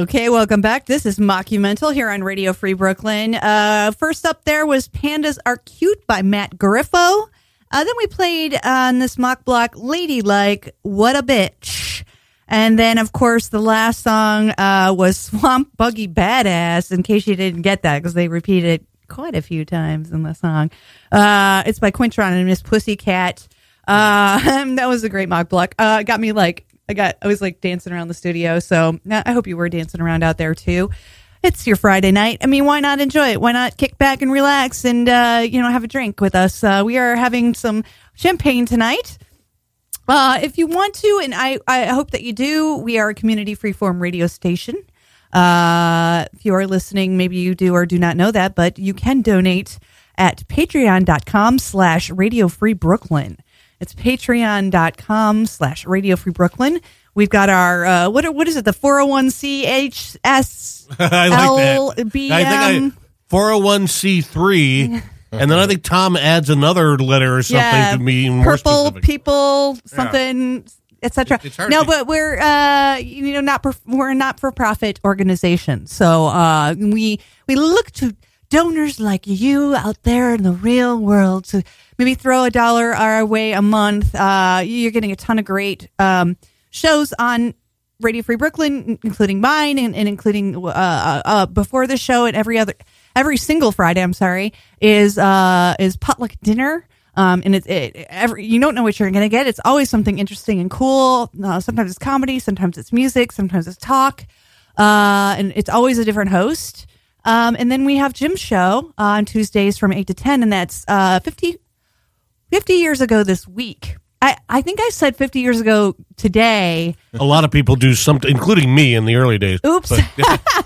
Okay, welcome back. This is Mockumental here on Radio Free Brooklyn. Uh, first up there was Pandas Are Cute by Matt Griffo. Uh, then we played on this mock block, Ladylike, What a Bitch. And then, of course, the last song uh, was Swamp Buggy Badass, in case you didn't get that, because they repeated it quite a few times in the song. Uh, it's by Quintron and Miss Pussycat. Uh, that was a great mock block. Uh, it got me like, I got, I was like dancing around the studio. So I hope you were dancing around out there too. It's your Friday night. I mean, why not enjoy it? Why not kick back and relax and, uh, you know, have a drink with us? Uh, we are having some champagne tonight. Uh, if you want to, and I, I hope that you do, we are a community freeform radio station. Uh, if you are listening, maybe you do or do not know that, but you can donate at patreon.com slash Radio Free Brooklyn. It's patreon.com slash Radio Free Brooklyn. We've got our, uh, what what is it, the four oh one c h s l b m? I like that. I think I, four oh one c three, and then I think Tom adds another letter or something yeah, to be even more specific. Purple people, something, yeah. et cetera. It, no, to... but we're, uh, you know, not perf- we're a not-for-profit organization, so uh, we we look to donors like you out there in the real world to maybe throw a dollar our way a month. Uh, you're getting a ton of great um, shows on Radio Free Brooklyn, including mine and, and including uh, uh, before the show and every other every single Friday. I'm sorry is uh, is potluck dinner. Um, and it's it, every you don't know what you're going to get. It's always something interesting and cool. Uh, sometimes it's comedy, sometimes it's music, sometimes it's talk, uh, and it's always a different host. Um, and then we have Jim's show uh, on Tuesdays from eight to ten, and that's uh, fifty, fifty years ago this week. I, I think I said fifty years ago today. A lot of people do something, including me in the early days. Oops. But,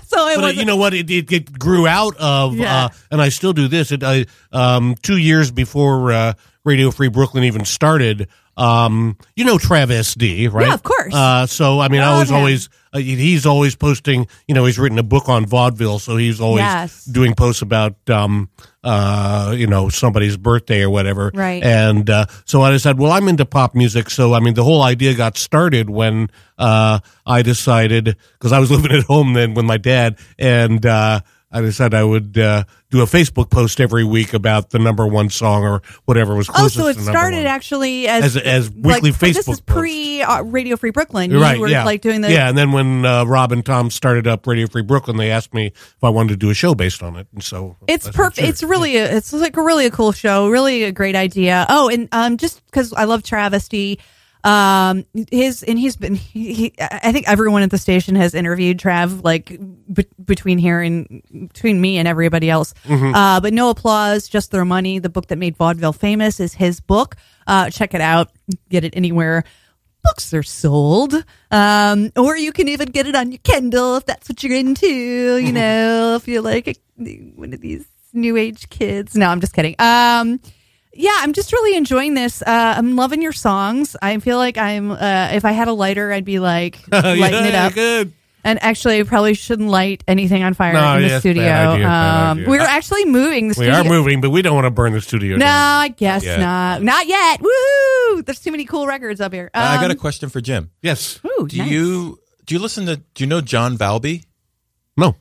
so it but you know what? It, it, it grew out of, yeah. uh, and I still do this, It I, um, two years before uh, Radio Free Brooklyn even started. Um, you know Travis D, right? Yeah, of course. Uh, so I mean, I was always uh, he's always posting. You know, he's written a book on vaudeville, so he's always yes. doing posts about um, uh, you know, somebody's birthday or whatever. Right. And uh, so I decided, well, I'm into pop music, so I mean, the whole idea got started when uh, I decided because I was living at home then with my dad, and uh, I decided I would uh, do a Facebook post every week about the number one song or whatever was closest to number one. Oh, so it started actually as, as, as weekly like, Facebook posts. This is pre-Radio Free Brooklyn. You right, were yeah. like doing the... Yeah, and then when uh, Rob and Tom started up Radio Free Brooklyn, they asked me if I wanted to do a show based on it. And so... It's perfect. It's really... A, it's like a really a cool show. Really a great idea. Oh, and um, just because I love travesty... Um, his, and he's been, he, he, I think everyone at the station has interviewed Trav, like be- between here and between me and everybody else. Mm-hmm. Uh, but No Applause, Just Their Money, the book that made vaudeville famous is his book. Uh, check it out. Get it anywhere books are sold. Um, or you can even get it on your Kindle if that's what you're into, you mm-hmm. know, if you're like a, one of these new age kids. No, I'm just kidding. Um, Yeah, I'm just really enjoying this. Uh, I'm loving your songs. I feel like I'm. Uh, if I had a lighter, I'd be like lighting yeah, it up. Good. And actually, I probably shouldn't light anything on fire no, in the yes, studio. Bad idea, um, bad we're I, actually moving. The studio. We are moving, but we don't want to burn the studio. No, down. I guess yeah. not. Not yet. Woo! There's too many cool records up here. Um, uh, I got a question for Jim. Yes. Ooh, do nice. you do you listen to? Do you know John Valby? No.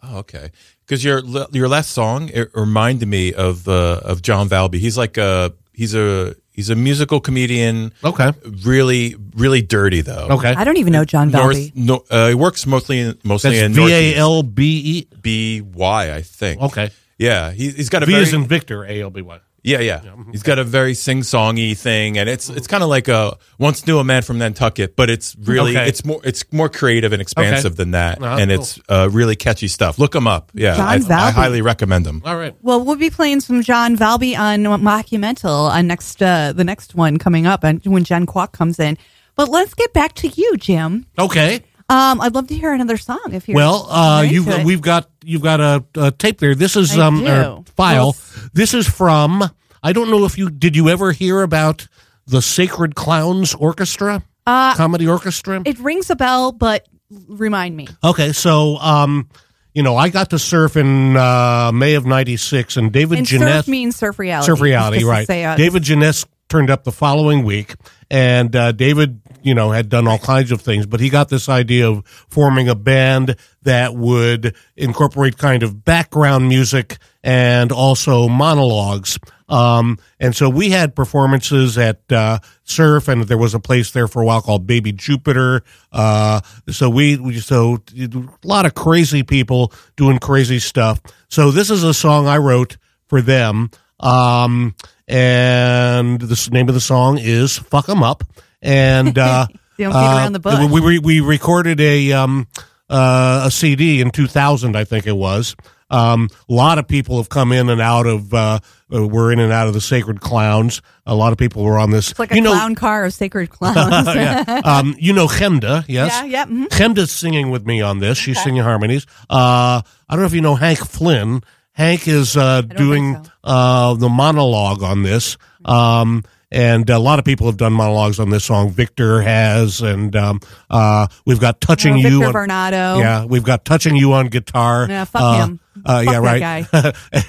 Oh, okay. Because your your last song it reminded me of uh, of John Valby. He's like a he's a he's a musical comedian. Okay, really really dirty though. Okay, I don't even know John Valby. North, no, uh, he works mostly in, mostly That's in V A L B E B Y. I think. Okay, yeah, he, he's got a V very, is in Victor A L B Y. Yeah, yeah, yeah. Okay. He's got a very sing-songy thing, and it's it's kind of like a Once Knew a Man from Nantucket, but it's really okay. it's more it's more creative and expansive okay. than that, uh-huh, and cool. it's uh, really catchy stuff. Look him up, yeah. I, I highly recommend him. All right. Well, we'll be playing some John Valby on Mockumental on next uh, the next one coming up, and when Jen Kwok comes in. But let's get back to you, Jim. Okay. Um, I'd love to hear another song if you're well. Uh, you we've got you've got a, a tape there. This is I um or file. Well, this is from I don't know if you did you ever hear about the Sacred Clowns Orchestra uh, comedy orchestra? It rings a bell, but remind me. Okay, so um, you know I got to surf in uh, May of ninety-six, and David and Genes surf means surf reality. Surf reality, right? David Genes turned up the following week, and uh, David. you know, had done all kinds of things, but he got this idea of forming a band that would incorporate kind of background music and also monologues. Um, and so we had performances at uh, Surf, and there was a place there for a while called Baby Jupiter. Uh, so we, we so a lot of crazy people doing crazy stuff. So this is a song I wrote for them, um, and the name of the song is "Fuck 'Em Up." And uh, don't beat around the bush. We we, we recorded a um, uh, a C D in two thousand, I think it was. Um, a lot of people have come in and out of, uh, we're in and out of the Sacred Clowns. A lot of people were on this. It's like you a know, clown car of Sacred Clowns. yeah. um, you know Chemda, yes? Yeah, yeah. Mm-hmm. Chemda's singing with me on this. She's okay. singing harmonies. Uh, I don't know if you know Hank Flynn. Hank is uh, doing so. uh, the monologue on this. Um, and a lot of people have done monologues on this song. Victor has, and um, uh, we've got Touching oh, Victor You. Victor Vernado. Yeah, we've got Touching You on guitar. Yeah, fuck uh, him. Uh, yeah, right.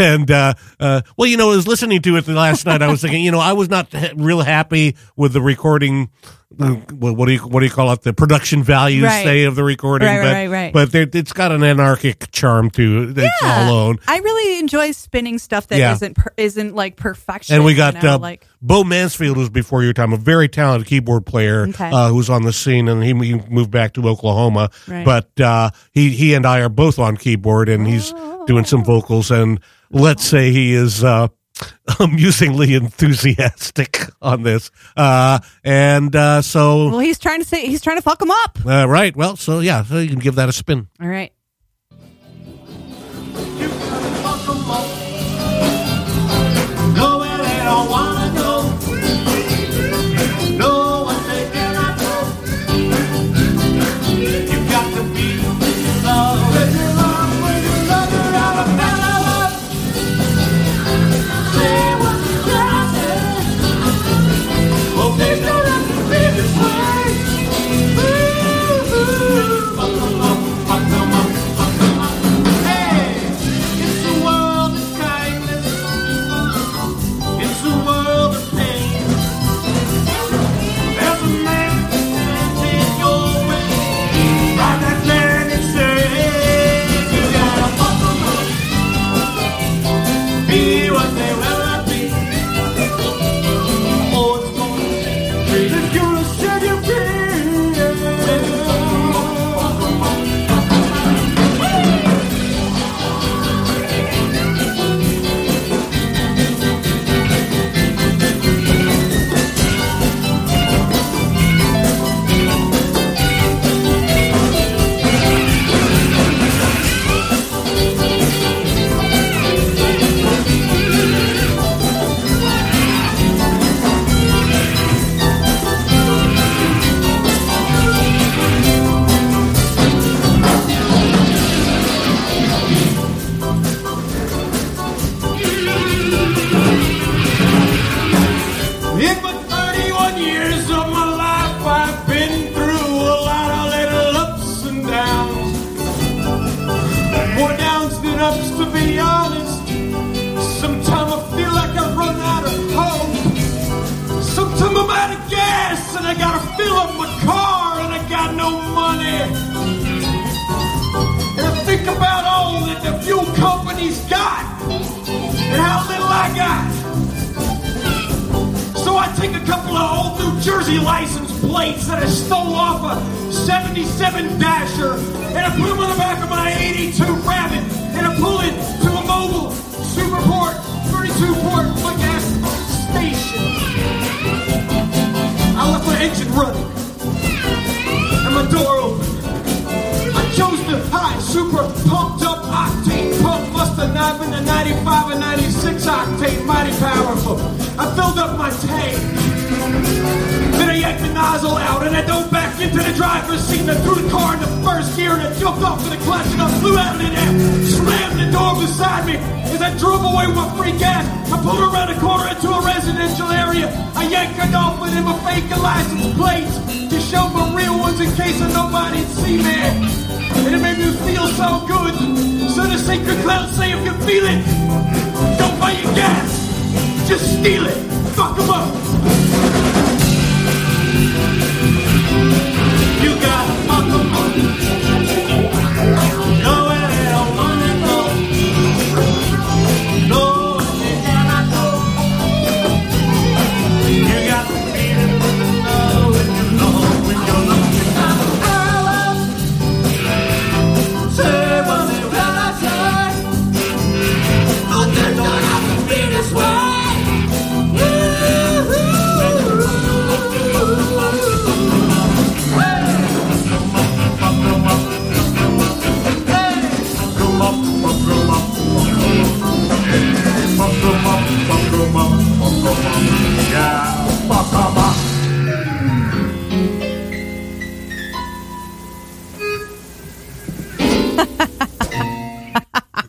and, uh, uh, well, you know, I was listening to it last night. I was thinking, you know, I was not ha- real happy with the recording. Uh, what do you, what do you call it? The production value, right. say, of the recording. Right, but, right, right. But there, it's got an anarchic charm to it. Yeah. It's all own. I really enjoy spinning stuff that yeah. isn't, per- isn't like perfection. And we got, you know, uh, like, Bo Mansfield was before your time, a very talented keyboard player okay. uh, who was on the scene, and he, he moved back to Oklahoma. Right. But uh, he he and I are both on keyboard, and he's oh. doing some vocals, and let's say he is uh, amusingly enthusiastic on this. Uh, and uh, so, well, he's trying to say he's trying to fuck him up. Uh, right. Well, so yeah, so you can give that a spin. All right. You fuck him up. Go where they don't wanna go. Just steal it. Fuck 'em up. now.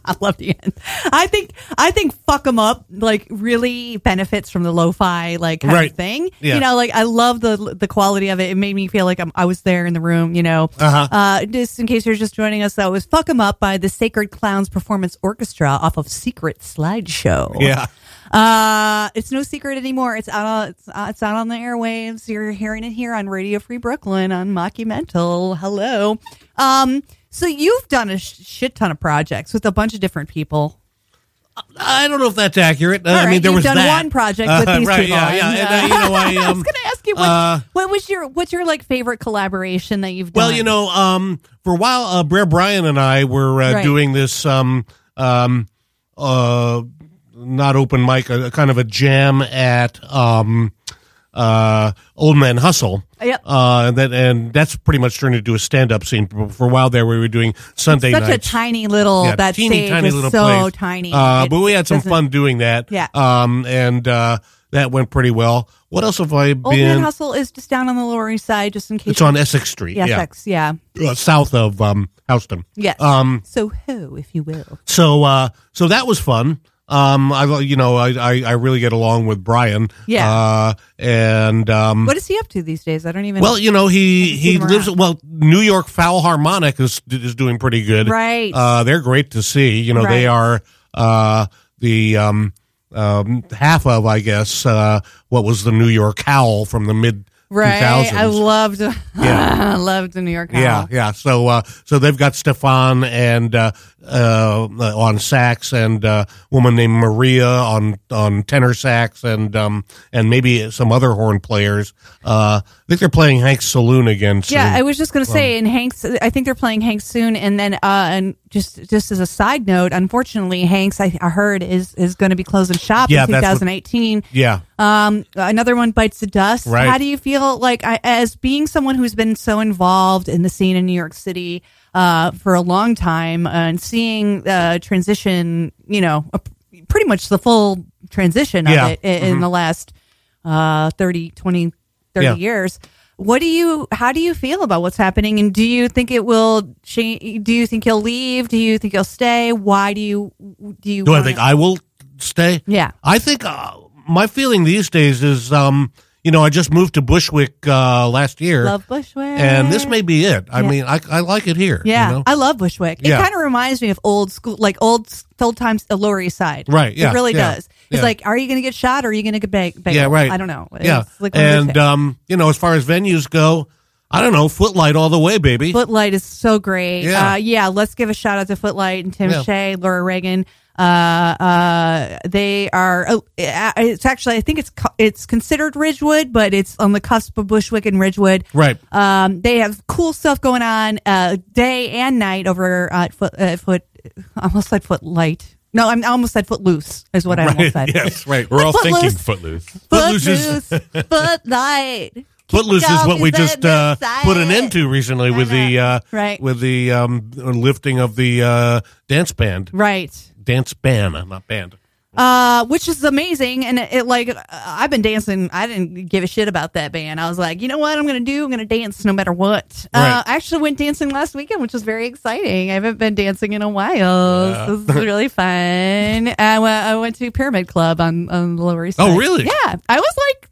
I love the end. I think I think fuck 'em up like really benefits from the lo-fi like kind right. of thing. Yeah. You know, like I love the the quality of it. It made me feel like I'm, I was there in the room. You know, uh-huh. uh, just in case you're just joining us, that was "Fuck 'em Up" by the Sacred Clowns Performance Orchestra off of Secret Slideshow. Yeah. Uh, it's no secret anymore. It's out on, it's, uh, it's out on the airwaves. You're hearing it here on Radio Free Brooklyn on Mockumental. Hello. Um, so you've done a sh- shit ton of projects with a bunch of different people. I don't know if that's accurate. Uh, right. I mean, there You've was done that. one project with uh, these right, people. Yeah, yeah. And, uh, you know, I, um, I was going to ask you what, uh, what was your what's your like favorite collaboration that you've done? Well, you know, um, for a while, uh, Brer Brian and I were uh, right. doing this um, um, uh, not open mic, a, a kind of a jam at um, uh, Old Man Hustle. Yep. Uh, and, that, and that's pretty much turned into a stand-up scene. For a while there, we were doing Sunday nights. Such nights. a tiny little, yeah, that teeny, stage tiny is little so place. tiny. Uh, but we had some fun doing that. Yeah. Um, and uh, that went pretty well. What else have I been? Old Man Hustle is just down on the Lower East Side, just in case. It's on Essex Street. Yeah, Essex, yeah. Uh, south of um, Houston. Yes. Um, Soho, if you will. So, uh, so that was fun. Um, I you know I, I, I really get along with Brian. Yeah. Uh, and um, what is he up to these days? I don't even. Well, you know he he lives. Around. Well, New York Foul Harmonic is is doing pretty good. Right. Uh, they're great to see. You know right. they are uh the um um half of I guess uh what was the New York Howl from the mid. Right, two thousands. I loved, yeah. I loved the New York Howl. Yeah, yeah. So, uh, so they've got Stefan and uh, uh, on sax, and uh, a woman named Maria on on tenor sax, and um, and maybe some other horn players. Uh, I think they're playing Hank's Saloon again soon. Yeah, I was just going to say, um, and Hank's. I think they're playing Hank's soon, and then uh, and just just as a side note, unfortunately, Hank's I, I heard is is going to be closing shop yeah, in twenty eighteen. What, yeah. Um, another one bites the dust. Right. How do you feel like I, as being someone who's been so involved in the scene in New York City uh, for a long time uh, and seeing the uh, transition, you know, a, pretty much the full transition yeah. of it in, mm-hmm. in the last uh, thirty, twenty, thirty yeah. years. What do you, how do you feel about what's happening? And do you think it will change? Do you think he'll leave? Do you think he'll stay? Why do you, do you, do wanna- I think I will stay? Yeah. I think, uh, my feeling these days is, um, you know, I just moved to Bushwick uh, last year. Love Bushwick. And this may be it. I yeah. mean, I, I like it here. Yeah, you know? I love Bushwick. Yeah. It kind of reminds me of old school, like old old times, the Lower East Side. Right, yeah. It really yeah, does. Yeah. It's like, are you going to get shot or are you going to get banged? Bang- yeah, right. I don't know. It's yeah. Like and, um, you know, as far as venues go, I don't know, Footlight all the way, baby. Footlight is so great. Yeah, uh, yeah let's give a shout out to Footlight and Tim yeah. Shea, Laura Reagan. Uh, uh, they are. Oh, it's actually, I think it's it's considered Ridgewood, but it's on the cusp of Bushwick and Ridgewood. Right. Um, they have cool stuff going on, uh, day and night over at Foot. Uh, foot almost said Footlight. No, I'm, I almost said Footloose is what I right. almost said. Yes, right. We're but all footloose, thinking Footloose. Footloose, footloose is Footlight. Footloose is what we just uh, put an end to recently with the uh, right. with the um, lifting of the uh, dance band. Right. Dance band, not band. Uh, which is amazing, and it, it like I've been dancing. I didn't give a shit about that band. I was like, you know what, I'm gonna do. I'm gonna dance no matter what. Right. Uh, I actually went dancing last weekend, which was very exciting. I haven't been dancing in a while. Yeah. So this is really fun. I, I went to Pyramid Club on, on the Lower East Side. Oh, really? Yeah, I was like.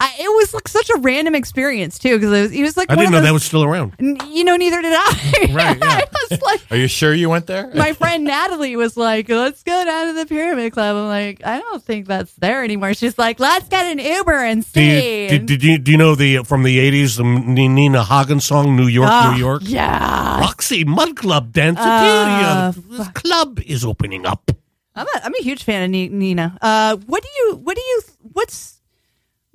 I, it was like such a random experience too because it was, it was like I didn't know those, that was still around. N- you know, neither did I. Right? Yeah. I was like, are you sure you went there? My friend Natalie was like, "Let's go down to the Pyramid Club." I'm like, I don't think that's there anymore. She's like, "Let's get an Uber and see." Do you, do, do you, do you know the from the eighties the Nina Hagen song "New York, oh, New York"? Yeah, Roxy Mud Club Danceteria. Uh, this club is opening up. I'm a, I'm a huge fan of Nina. Uh, what do you? What do you? What's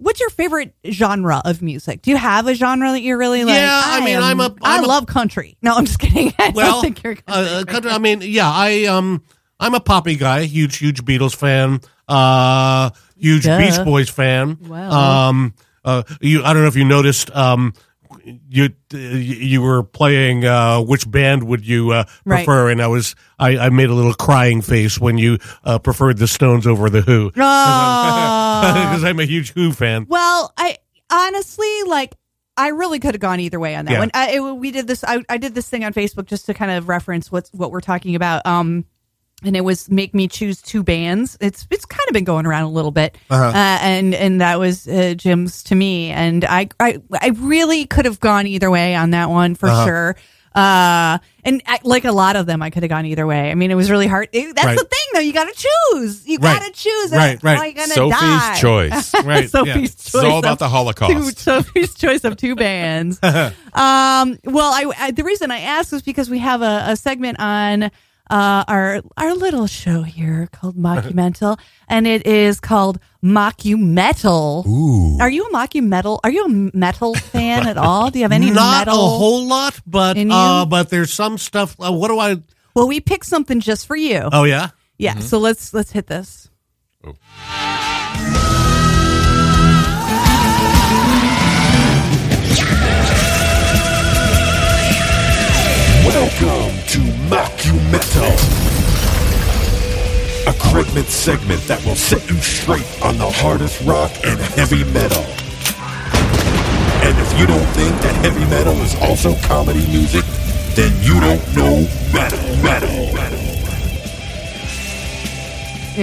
What's your favorite genre of music? Do you have a genre that you're really like? Yeah, I, I mean, am, I'm a, I'm I love a, country. No, I'm just kidding. I well, don't think you're country. Uh, country. I mean, yeah, I um, I'm a poppy guy. Huge, huge Beatles fan. Uh, huge Duh. Beach Boys fan. Wow. Um, uh, you, I don't know if you noticed. Um, you you were playing uh, which band would you uh, prefer, right. and I was I, I made a little crying face when you uh, preferred the Stones over the Who, because I'm a huge Who fan. Well, I honestly like. I really could have gone either way on that yeah. one. I, it, we did this. I, I did this thing on Facebook just to kind of reference what's what we're talking about. Um, and it was make me choose two bands. It's it's kind of been going around a little bit, uh-huh. uh, and and that was uh, Jim's to me. And I, I I really could have gone either way on that one for uh-huh. sure. Uh, and I, like a lot of them, I could have gone either way. I mean, it was really hard. It, that's right. the thing, though. You got to choose. You right. got to choose. Right, right. Gonna Sophie's die? Choice. Right. Sophie's yeah. choice. It's all about the Holocaust. Two, Sophie's choice of two bands. um, well, I, I the reason I asked was because we have a, a segment on uh, our our little show here called Mockumental, and it is called Mockumental. Ooh. Are you a Mockumental? Are you a metal fan at all? Do you have any Not metal? Not a whole lot, but uh, but there's some stuff. Uh, what do I? Well, we picked something just for you. Oh yeah, yeah. Mm-hmm. So let's let's hit this. Oh. Welcome to Mockumental. A Krigman segment that will set you straight on the hardest rock and heavy metal. And if you don't think that heavy metal is also comedy music, then you don't know metal, metal, metal.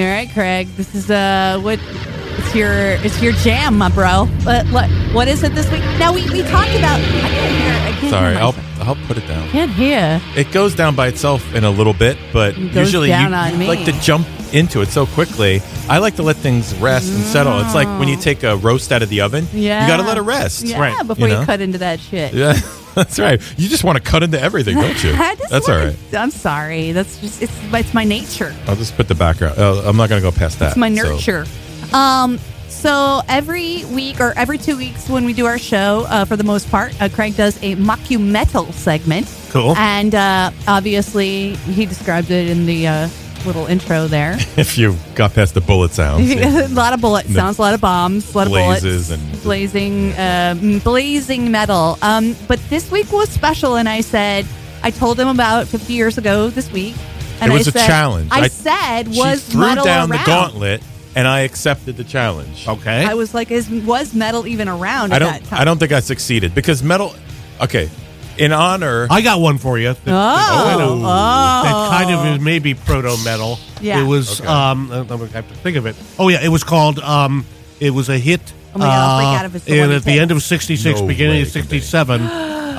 All right, Craig, this is uh, what it's your it's your jam, my bro. What what, what is it this week? Now we, we talked about. I can't hear. I can't Sorry, hear I'll I'll put it down. I can't hear. It goes down by itself in a little bit, but it goes usually down you on me. Like to jump into it so quickly. I like to let things rest and settle. It's like when you take a roast out of the oven, yeah. you got to let it rest. Yeah, right. before you, know? you cut into that shit. Yeah, that's right. You just want to cut into everything, don't you? That's all right. To, I'm sorry. That's just it's it's my nature. I'll just put the background. Uh, I'm not going to go past that. It's my nurture. So. Um. So every week or every two weeks when we do our show, uh, for the most part, uh, Craig does a Mockumental segment. Cool. And uh, obviously he described it in the uh, little intro there. If you got past the bullet sounds. A lot of bullet sounds, a lot of bombs, a lot of blazes bullets. And blazing, uh, blazing metal. Um, but this week was special, and I said, I told him about fifty years ago this week. And it was I a said, challenge. I, I said, was metal down around? The gauntlet. And I accepted the challenge. Okay. I was like, is was metal even around at I don't, that time? I don't think I succeeded because metal... Okay. In honor... I got one for you. That, oh. That, oh. that kind of is maybe proto-metal. Yeah. It was... Okay. Um, I have to think of it. Oh, yeah. It was called... Um, it was a hit. Oh, my God. I'll break out of his And at the end of sixty-six, no beginning of sixty-seven,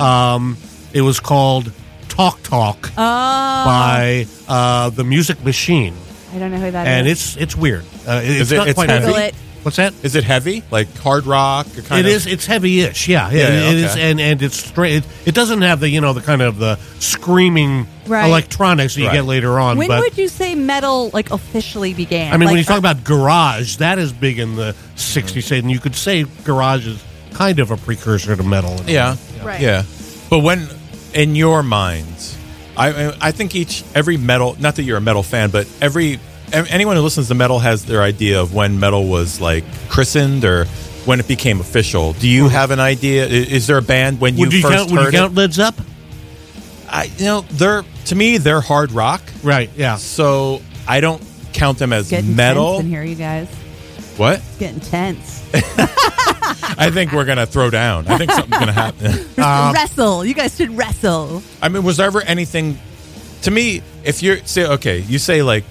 um, it was called Talk Talk oh. by uh, The Music Machine. I don't know who that and is. And it's it's weird. Uh, it's is it, not it's quite heavy. heavy. What's that? Is it heavy? Like hard rock? Or kind it of? Is. It's heavy-ish. Yeah. yeah, yeah it okay. is, and and it's straight. It, it doesn't have the you know the kind of the screaming right. electronics that you right. get later on. When but, would you say metal like officially began? I mean, like, when you talk uh, about garage, that is big in the sixties, and you could say garage is kind of a precursor to metal. Yeah. yeah. Right. Yeah. But when in your minds. I I think each every metal, not that you're a metal fan, but every anyone who listens to metal has their idea of when metal was like christened or when it became official. Do you have an idea? Is there a band when you, would you first count, heard it? Would you count Led Zepp? I you know they're to me they're hard rock, right? Yeah. So I don't count them as getting metal. Tense in here, you guys. What? It's getting tense. I think we're going to throw down. I think something's going to happen. um, wrestle. You guys should wrestle. I mean, was there ever anything... To me, if you say, okay, you say like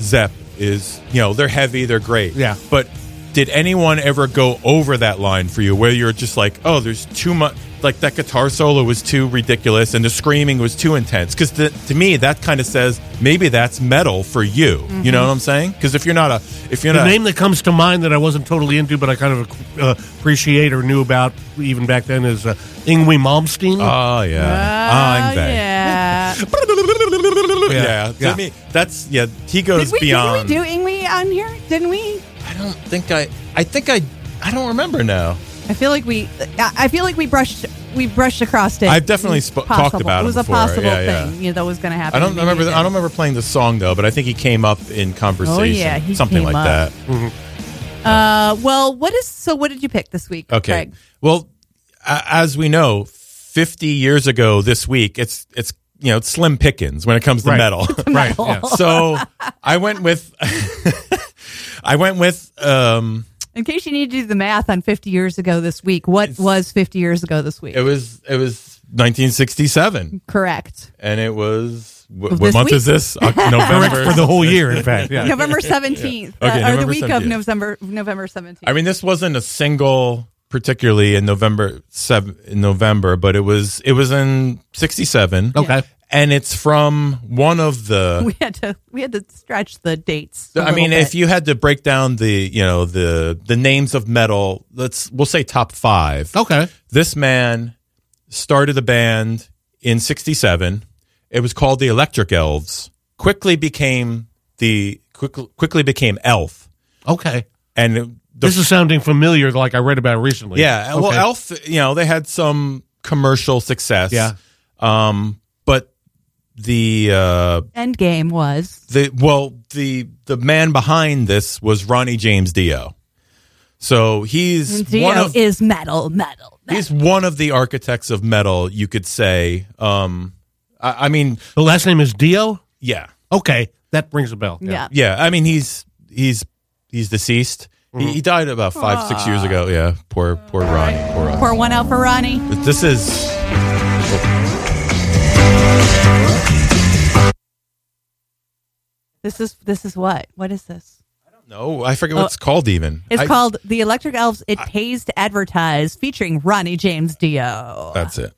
Zepp is, you know, they're heavy, they're great. Yeah. But did anyone ever go over that line for you where you're just like, oh, there's too much... Like that guitar solo was too ridiculous and the screaming was too intense. Because to, to me, that kind of says maybe that's metal for you. Mm-hmm. You know what I'm saying? Because if you're not a, if you're the not the name that comes to mind that I wasn't totally into, but I kind of uh, appreciate or knew about even back then is uh, Yngwie Malmsteen. Oh yeah, oh, oh yeah. yeah, yeah. To yeah. me, that's yeah. He goes did we, beyond. Did we do Yngwie on here? Didn't we? I don't think I. I think I. I don't remember now. I feel like we, I feel like we brushed, we brushed across it. I've definitely sp- talked about it. It was a possible yeah, thing yeah. You know, that was going to happen. I don't remember. The, I don't remember playing the song though, but I think he came up in conversation. Oh yeah, he something came like up. That. Mm-hmm. Uh, well, what is so? What did you pick this week? Okay, Craig? Well, as we know, fifty years ago this week, it's it's you know it's slim pickings when it comes to right. metal. Right. Yeah. So I went with I went with. Um, In case you need to do the math on fifty years ago this week, what was fifty years ago this week? It was it was nineteen sixty-seven. Correct. And it was, wh- what month week? Is this? Uh, November. For the whole year, in fact. Yeah. November seventeenth. Yeah. Okay, uh, November or the week seventeenth. Of November, November seventeenth. I mean, this wasn't a single particularly in November, seven, in November, but it was it was in sixty-seven. Okay. Yeah. And it's from one of the. We had to we had to stretch the dates. I mean, bit. If you had to break down the you know the the names of metal, let's we'll say top five. Okay. This man started a band in sixty-seven. It was called the Electric Elves. Quickly became the quick, quickly became Elf. Okay. And the, this is sounding familiar, like I read about it recently. Yeah. Okay. Well, Elf, you know, they had some commercial success. Yeah. Um. The uh, end game was the well the the man behind this was Ronnie James Dio, so he's Dio one of, is metal, metal metal. He's one of the architects of metal, you could say. Um, I, I mean, the last name is Dio. Yeah, okay, that rings a bell. Yeah, yeah. yeah I mean, he's he's he's deceased. Mm-hmm. He, he died about five Aww. six years ago. Yeah, poor poor Ronnie. Poor Ronnie. Pour one out for Ronnie. This is. Oh. This is this is what? What is this? I don't know. I forget oh, what it's called even. It's I, called The Electric Elves It I, Pays to Advertise, featuring Ronnie James Dio. That's it.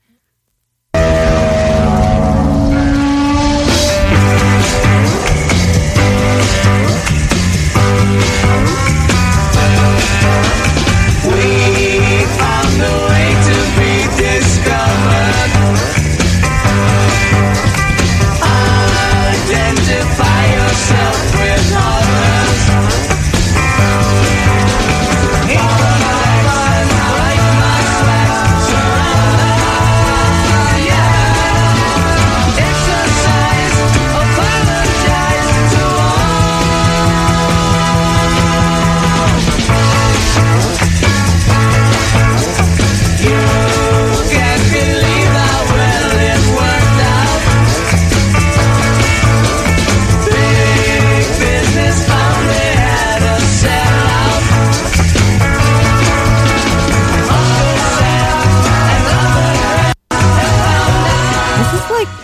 We found a way to be discovered. Identify yourself with others. Exercise, apologize to all. You can believe how well it worked out.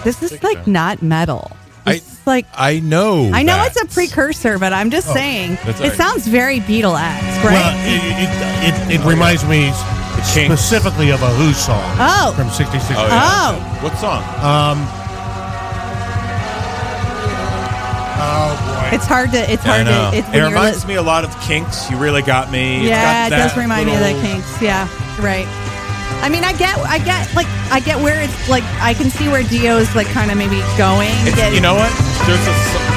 This is like not metal. This I is like I know. I know that. It's a precursor, but I'm just oh, saying it right. sounds very Beatle-esque, right? Well, it it, it, it oh, reminds yeah. me it specifically of a Who song. Oh, from sixty-six. Oh, yeah. oh, what song? Um. Oh boy, it's hard to. It's yeah, hard to. It's, it reminds li- me a lot of Kinks. You really got me. Yeah, it's got it does remind little... me of the Kinks. Yeah, right. I mean, I get, I get, like, I get where it's, like, I can see where Dio's, like, kind of maybe going. You know what? There's a song,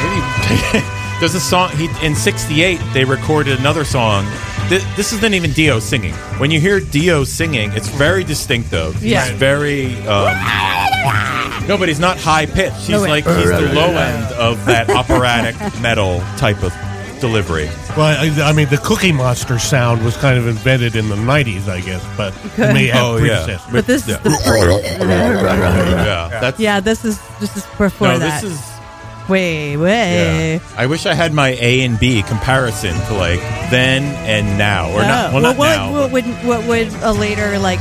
maybe, there's a song, he, in sixty-eight, they recorded another song. This, this isn't even Dio singing. When you hear Dio singing, it's very distinctive. Yeah. He's very, um, no, but he's not high-pitched. He's, no like, he's the low end of that operatic metal type of delivery. Well, I, I mean, the Cookie Monster sound was kind of invented in the nineties, I guess, but okay. it may have oh, predecessors. Yeah. But this, yeah. Is yeah, that's, yeah, this is this is before no, that. This is way, way. Yeah. I wish I had my A and B comparison to like then and now, or oh. not. Well, well, not what, now, what would what would a later like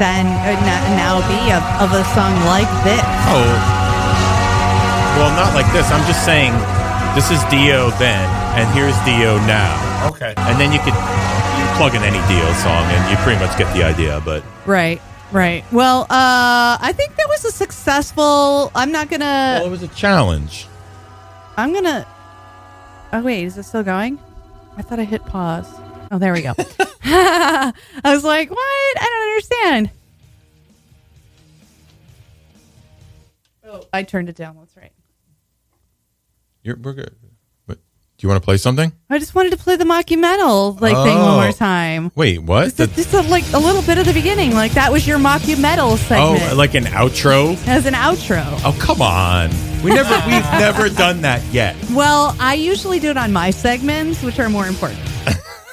then or now be of, of a song like this? Oh, well, not like this. I'm just saying. This is Dio then, and here's Dio now. Okay. And then you could you plug in any Dio song, and you pretty much get the idea. But right, right. Well, uh, I think that was a successful. I'm not gonna. Well, it was a challenge. I'm gonna. Oh wait, is it still going? I thought I hit pause. Oh, there we go. I was like, what? I don't understand. Oh, I turned it down. That's right. You're, we're good. But do you want to play something? I just wanted to play the Mockumental like oh. thing one more time. Wait, what? Just, a, just a, like a little bit of the beginning. Like that was your Mockumental segment. Oh, like an outro? As an outro. Oh, come on. We never we've never done that yet. Well, I usually do it on my segments, which are more important.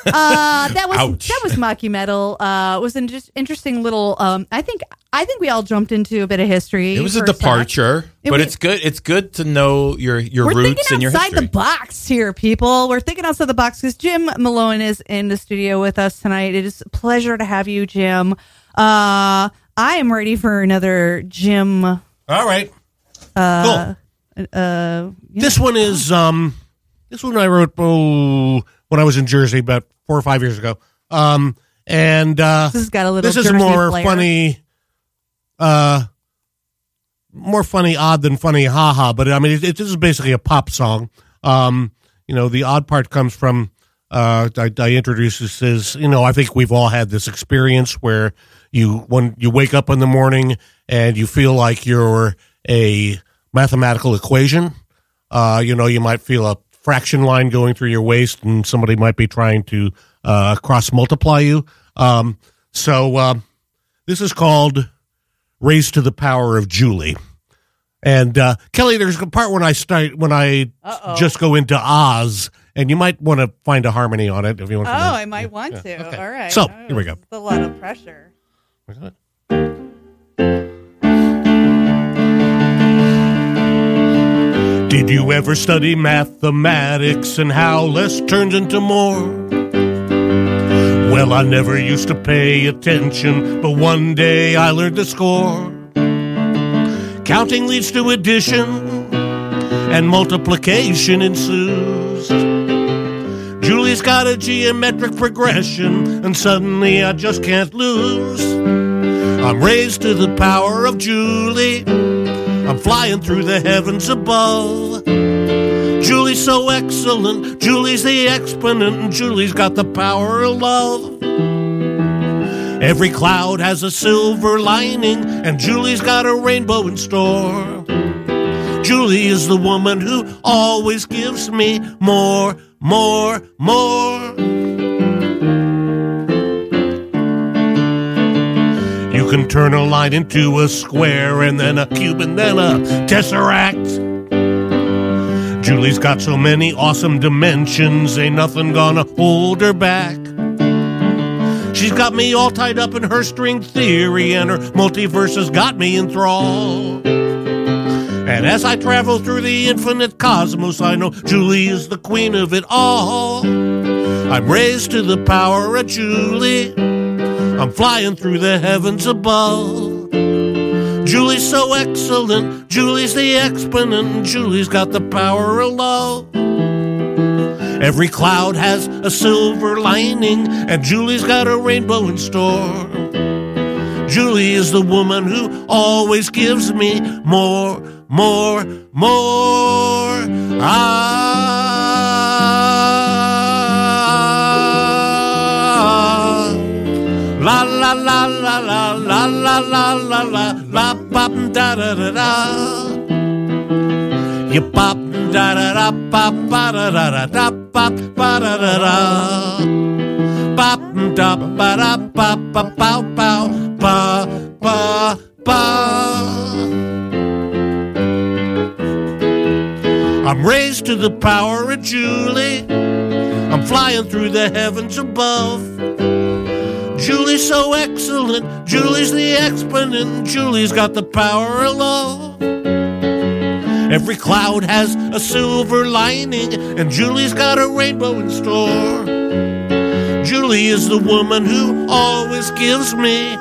uh, that was Ouch. that was Mockumental. Uh, it was an just interesting little. Um, I think I think we all jumped into a bit of history. It was a departure, it but was, it's good. It's good to know your your we're roots and your history. Outside the box here, people. We're thinking outside the box because Jim Malone is in the studio with us tonight. It is a pleasure to have you, Jim. Uh, I am ready for another Jim. All right. Uh, cool. Uh, yeah. This one is um, this one I wrote oh, when I was in Jersey about four or five years ago. Um, and uh, this has got a little. This Jersey is more player. funny. Uh, more funny, odd than funny, haha. But I mean, it, it, this is basically a pop song. Um, you know, the odd part comes from. Uh, I, I introduce this as, you know, I think we've all had this experience where you when you wake up in the morning and you feel like you're a mathematical equation. Uh, you know, you might feel a fraction line going through your waist and somebody might be trying to uh, cross multiply you. Um, so uh, this is called Raised to the Power of Julie. And uh, Kelly, there's a part when I start when I Uh-oh. just go into Oz. And you might want to find a harmony on it if you want. Oh, to. Oh, I might yeah. want yeah. to. Okay. All right. So oh, here we go. It's a lot of pressure. Did you ever study mathematics and how less turns into more? Well, I never used to pay attention, but one day I learned the score. Counting leads to addition, and multiplication ensues. Julie's got a geometric progression, and suddenly I just can't lose. I'm raised to the power of Julie. I'm flying through the heavens above. Julie's so excellent. Julie's the exponent, and Julie's got the power of love. Every cloud has a silver lining, and Julie's got a rainbow in store. Julie is the woman who always gives me more, more, more. You can turn a line into a square and then a cube and then a tesseract. Julie's got so many awesome dimensions, ain't nothing gonna hold her back. She's got me all tied up in her string theory and her multiverse has got me in thrall. And as I travel through the infinite cosmos, I know Julie is the queen of it all. I'm raised to the power of Julie. I'm flying through the heavens above. Julie's so excellent. Julie's the exponent. Julie's got the power of love. Every cloud has a silver lining, and Julie's got a rainbow in store. Julie is the woman who always gives me more, more, more. Ah, la la la la la la la la la la la pop da da da da. You pop da da da pop da da da da pop da da da pop da ba da pop pop pow pow. Ba, ba, ba. I'm raised to the power of Julie. I'm flying through the heavens above. Julie's so excellent. Julie's the exponent. Julie's got the power of love. Every cloud has a silver lining, and Julie's got a rainbow in store. Julie is the woman who always gives me.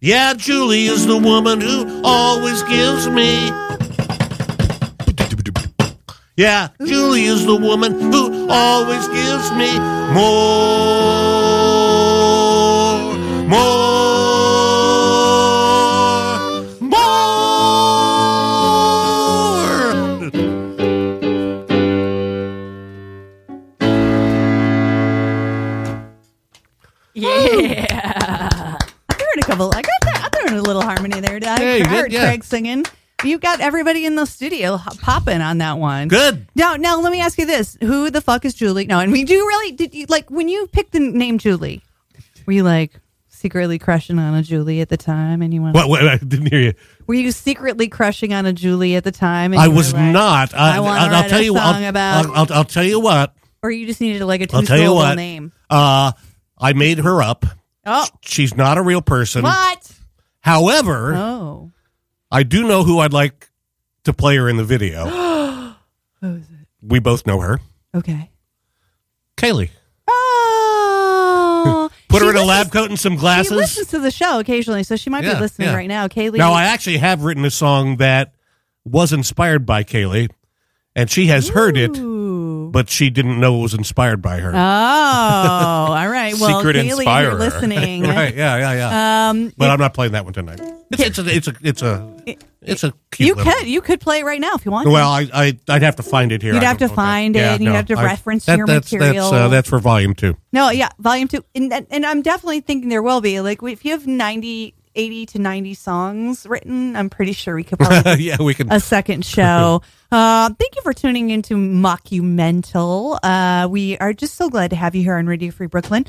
Yeah, Julie is the woman who always gives me. Yeah, Julie is the woman who always gives me more, more, more. Yeah. Couple. I got that. I threw in a little harmony there. I hey, heard yeah. Craig singing. You got everybody in the studio popping on that one. Good. Now, now let me ask you this: who the fuck is Julie? No, and we do really did you like when you picked the name Julie? Were you like secretly crushing on a Julie at the time? And you went, what, what? I didn't hear you. Were you secretly crushing on a Julie at the time? And I was like, not. I, I, I I'll tell you what. I'll, I'll, I'll tell you what. Or you just needed like a two-syllable name. Uh, I made her up. Oh. She's not a real person. What? However, oh. I do know who I'd like to play her in the video. What was it? We both know her. Okay. Kaylee. Oh. Put she her in listens, a lab coat and some glasses. She listens to the show occasionally, so she might yeah, be listening yeah. right now. Kaylee. Now, I actually have written a song that was inspired by Kaylee, and she has Ooh. heard it. But she didn't know it was inspired by her. Oh, all right. Well, secret inspirer. You're listening. Right, yeah, yeah, yeah. Um, but it, I'm not playing that one tonight. It's, it's a, it's a, it's a, it, it's a cute you little. Could, you could play it right now if you want. Well, I, I, I'd have to find it here. You'd have to find that. it. Yeah, and no, you'd have to I, reference that, your that's, material. That's, uh, that's for volume two. No, yeah, volume two. And, and I'm definitely thinking there will be. Like, if you have ninety, eighty to ninety songs written, I'm pretty sure we could probably yeah, we can. a second show. Uh, thank you for tuning into Mockumental. Uh, we are just so glad to have you here on Radio Free Brooklyn.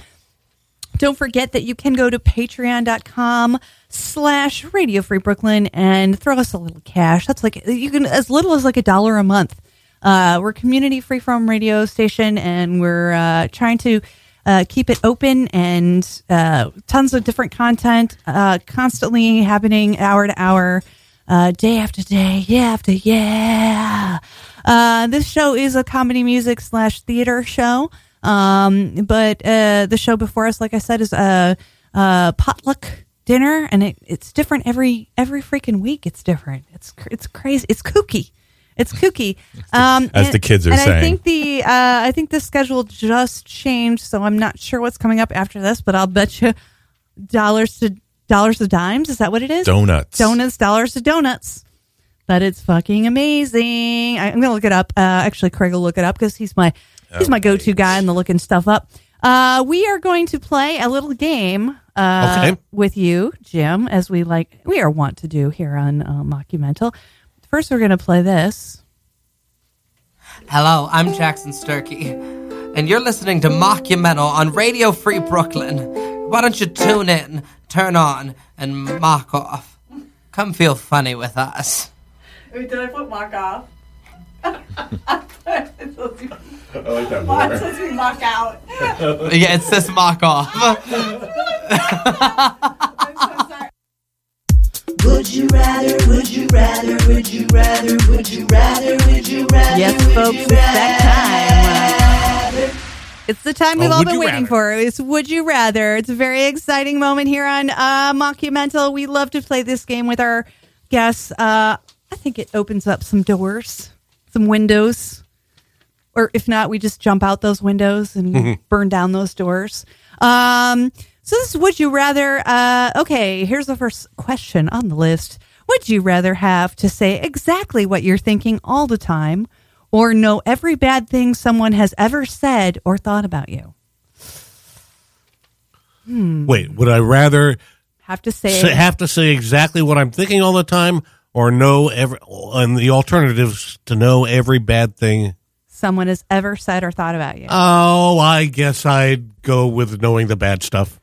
Don't forget that you can go to patreon.com slash Radio Free Brooklyn and throw us a little cash. That's like, you can, as little as like a dollar a month. Uh, we're a community free from radio station, and we're uh, trying to Uh, keep it open, and uh, tons of different content uh, constantly happening hour to hour, uh, day after day, yeah after yeah. Uh, this show is a comedy music slash theater show, um, but uh, the show before us, like I said, is a, a potluck dinner, and it, it's different every every freaking week. It's different. It's it's crazy. It's kooky. It's kooky, um, as and, the kids are and saying. I think the uh, I think the schedule just changed, so I'm not sure what's coming up after this. But I'll bet you dollars to dollars to dimes. Is that what it is? Donuts, donuts, dollars to donuts. But it's fucking amazing. I, I'm gonna look it up. Uh, actually, Craig will look it up because he's my he's oh, my go to guy in the looking stuff up. Uh, we are going to play a little game uh, okay. with you, Jim, as we like we are wont to do here on uh, Mockumental. First, we're going to play this. Hello, I'm Jackson Sturkey, and you're listening to Mockumental on Radio Free Brooklyn. Why don't you tune in, turn on, and mock off? Come feel funny with us. Did I put mock off? I like that more. It says we mock out. Yeah, it says mock off. I'm so sorry. Would you rather, would you rather, would you rather, would you rather, would you rather? Yes, folks, it's that time. It's the time we've all been waiting for. It's Would You Rather. It's a very exciting moment here on uh, Mockumental. We love to play this game with our guests. Uh, I think it opens up some doors, some windows. Or if not, we just jump out those windows and mm-hmm. burn down those doors. Um... So this is Would You Rather. Uh, okay, here's the first question on the list. Would you rather have to say exactly what you're thinking all the time, or know every bad thing someone has ever said or thought about you? Hmm. Wait, would I rather have to say, say have to say exactly what I'm thinking all the time, or know every and the alternatives to know every bad thing someone has ever said or thought about you? Oh, I guess I'd go with knowing the bad stuff.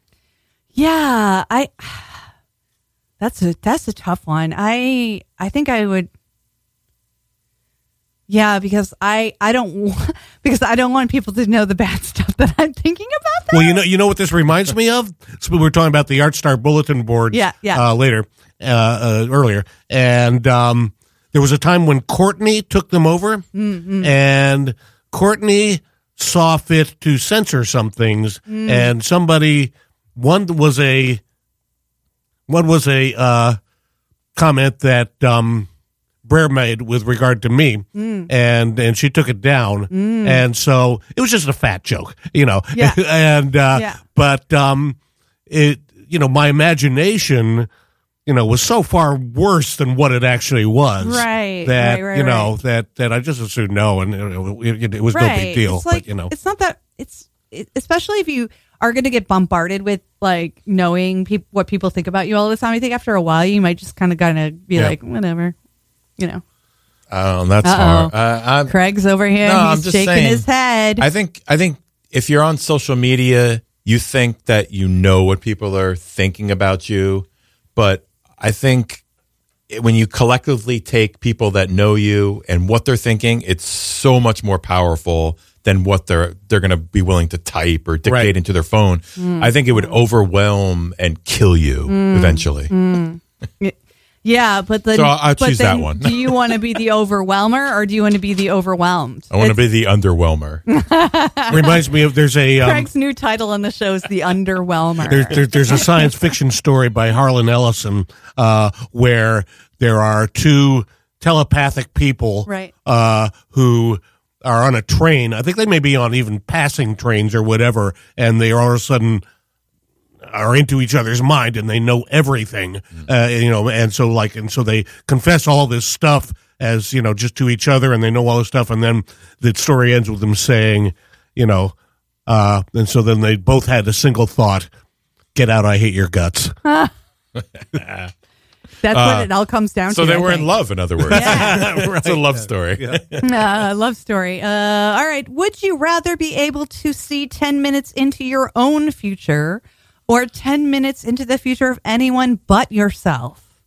Yeah, I. That's a that's a tough one. I I think I would. Yeah, because I I don't because I don't want people to know the bad stuff that I'm thinking about. Them. Well, you know you know what this reminds me of. So we're talking about the Art Star bulletin board. Yeah, yeah. Uh, later, uh, uh, earlier, and um, there was a time when Courtney took them over, mm-hmm. and Courtney saw fit to censor some things, mm. and somebody. One was a one was a uh, comment that um, Brer made with regard to me, mm. and and she took it down, mm. and so it was just a fat joke, you know. Yeah. and uh, yeah. but um, it you know my imagination, you know, was so far worse than what it actually was, right? That right, right, you know right. that that I just assumed no, and it, it, it was right. no big deal. It's like, but, you know, it's not that it's it, especially if you. Are going to get bombarded with like knowing pe- what people think about you all the time. I think after a while you might just kind of kind of be yeah. like whatever, you know. Oh, um, that's Uh-oh. hard. Uh, I'm, Craig's over here. No, he's I'm just shaking saying, his head. I think. I think if you're on social media, you think that you know what people are thinking about you, but I think it, when you collectively take people that know you and what they're thinking, it's so much more powerful than what they're they're going to be willing to type or dictate right. into their phone. Mm. I think it would overwhelm and kill you mm. eventually. Mm. Yeah, but then, so I'll choose then that one. Do you want to be the overwhelmer or do you want to be the overwhelmed? I want it's, to be the underwhelmer. Reminds me of there's a um, Craig's new title on the show is The Underwhelmer. There, there, there's a science fiction story by Harlan Ellison uh, where there are two telepathic people right. uh, who are on a train. I think they may be on even passing trains or whatever, and they are all of a sudden are into each other's mind and they know everything, uh, you know, and so like, and so they confess all this stuff as, you know, just to each other and they know all this stuff. And then the story ends with them saying, you know, uh, and so then they both had a single thought, get out, I hate your guts. That's uh, what it all comes down so to. So they I were think. in love, in other words. Yeah. Right. It's a love story. Yeah. uh, love story. Uh, all right. Would you rather be able to see ten minutes into your own future or ten minutes into the future of anyone but yourself?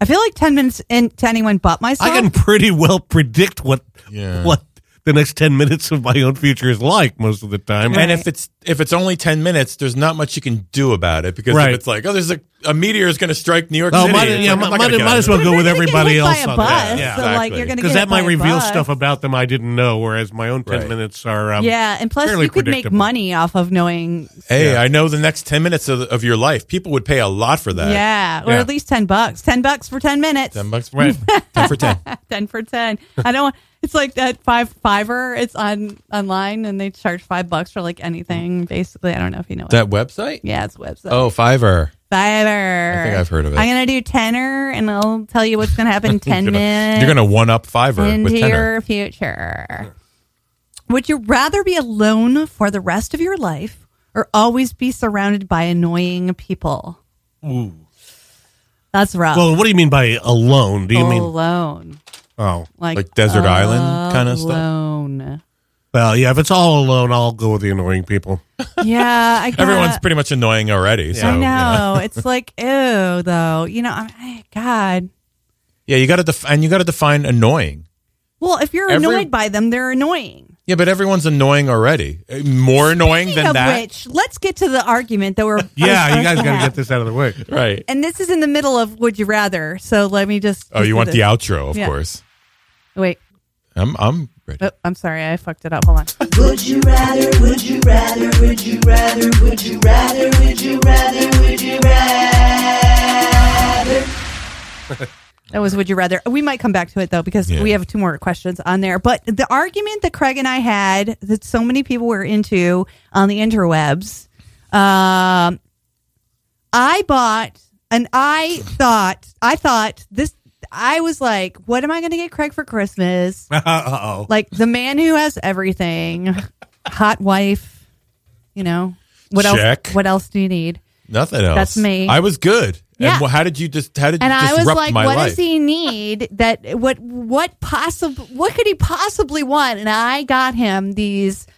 I feel like ten minutes into anyone but myself. I can pretty well predict what yeah. what the next ten minutes of my own future is like most of the time. Right. And if it's if it's only ten minutes, there's not much you can do about it. Because right. if it's like, oh, there's a, a meteor is going to strike New York oh, City. Might, yeah, like, might, might, might as well but go with everybody else. Because yeah, yeah, so exactly. like, that might reveal bus. stuff about them I didn't know, whereas my own ten right. minutes are um, Yeah, and plus you could make money off of knowing. Hey, yeah. I know the next ten minutes of, of your life. People would pay a lot for that. Yeah, or yeah. at least ten bucks. ten bucks for ten minutes. ten bucks for right. ten for ten. ten for ten. I don't want... It's like that five fiver. It's on online, and they charge five bucks for like anything. Basically, I don't know if you know that it. website. Yeah, it's a website. Oh, Fiverr. Fiverr. I think I've heard of it. I'm gonna do tenner, and I'll tell you what's gonna happen in ten you're gonna, minutes. You're gonna one up Fiverr into with tenner. your future. Would you rather be alone for the rest of your life, or always be surrounded by annoying people? Ooh, that's rough. Well, what do you mean by alone? Do you alone. mean alone? Oh, like, like desert uh, island kind of stuff? Alone. Well, yeah, if it's all alone, I'll go with the annoying people. Yeah. I gotta, Everyone's pretty much annoying already. So, I know. Yeah. It's like, ew, though. You know, I, God. Yeah, you got to def- and you got to define annoying. Well, if you're Every- annoyed by them, they're annoying. Yeah, but everyone's annoying already. More annoying Speaking than of that. Which, let's get to the argument that we're. yeah, you guys got to get this out of the way, right? And this is in the middle of "Would You Rather," so let me just. Oh, you want this. the outro, of yeah. course. Wait. I'm I'm ready. Oh, I'm sorry, I fucked it up. Hold on. Would you rather? Would you rather? Would you rather? Would you rather? Would you rather? Would you rather? That was Would You Rather. We might come back to it, though, because yeah. we have two more questions on there. But the argument that Craig and I had that so many people were into on the interwebs, um, I bought and I thought, I thought this, I was like, what am I going to get Craig for Christmas? Uh-oh. Like the man who has everything, hot wife, you know, what Check. else? What else do you need? Nothing else. That's me. I was good. Yeah. And how did you just? How did you disrupt my life? And I was like, "What life? does he need? That what? What possible? What could he possibly want?" And I got him these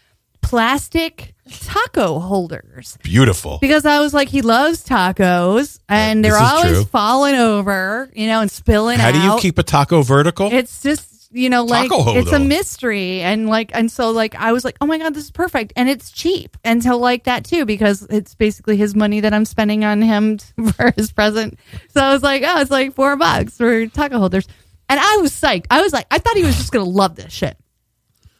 plastic taco holders. Beautiful. Because I was like, he loves tacos, and they're always true. falling over, you know, and spilling how out. How do you keep a taco vertical? It's just, you know, like it's a mystery, and like, and so like, I was like, oh my God, this is perfect, and it's cheap, and he'll like that too because it's basically his money that I'm spending on him for his present. So I was like, oh, it's like four bucks for taco holders, and I was psyched. I was like, I thought he was just gonna love this shit.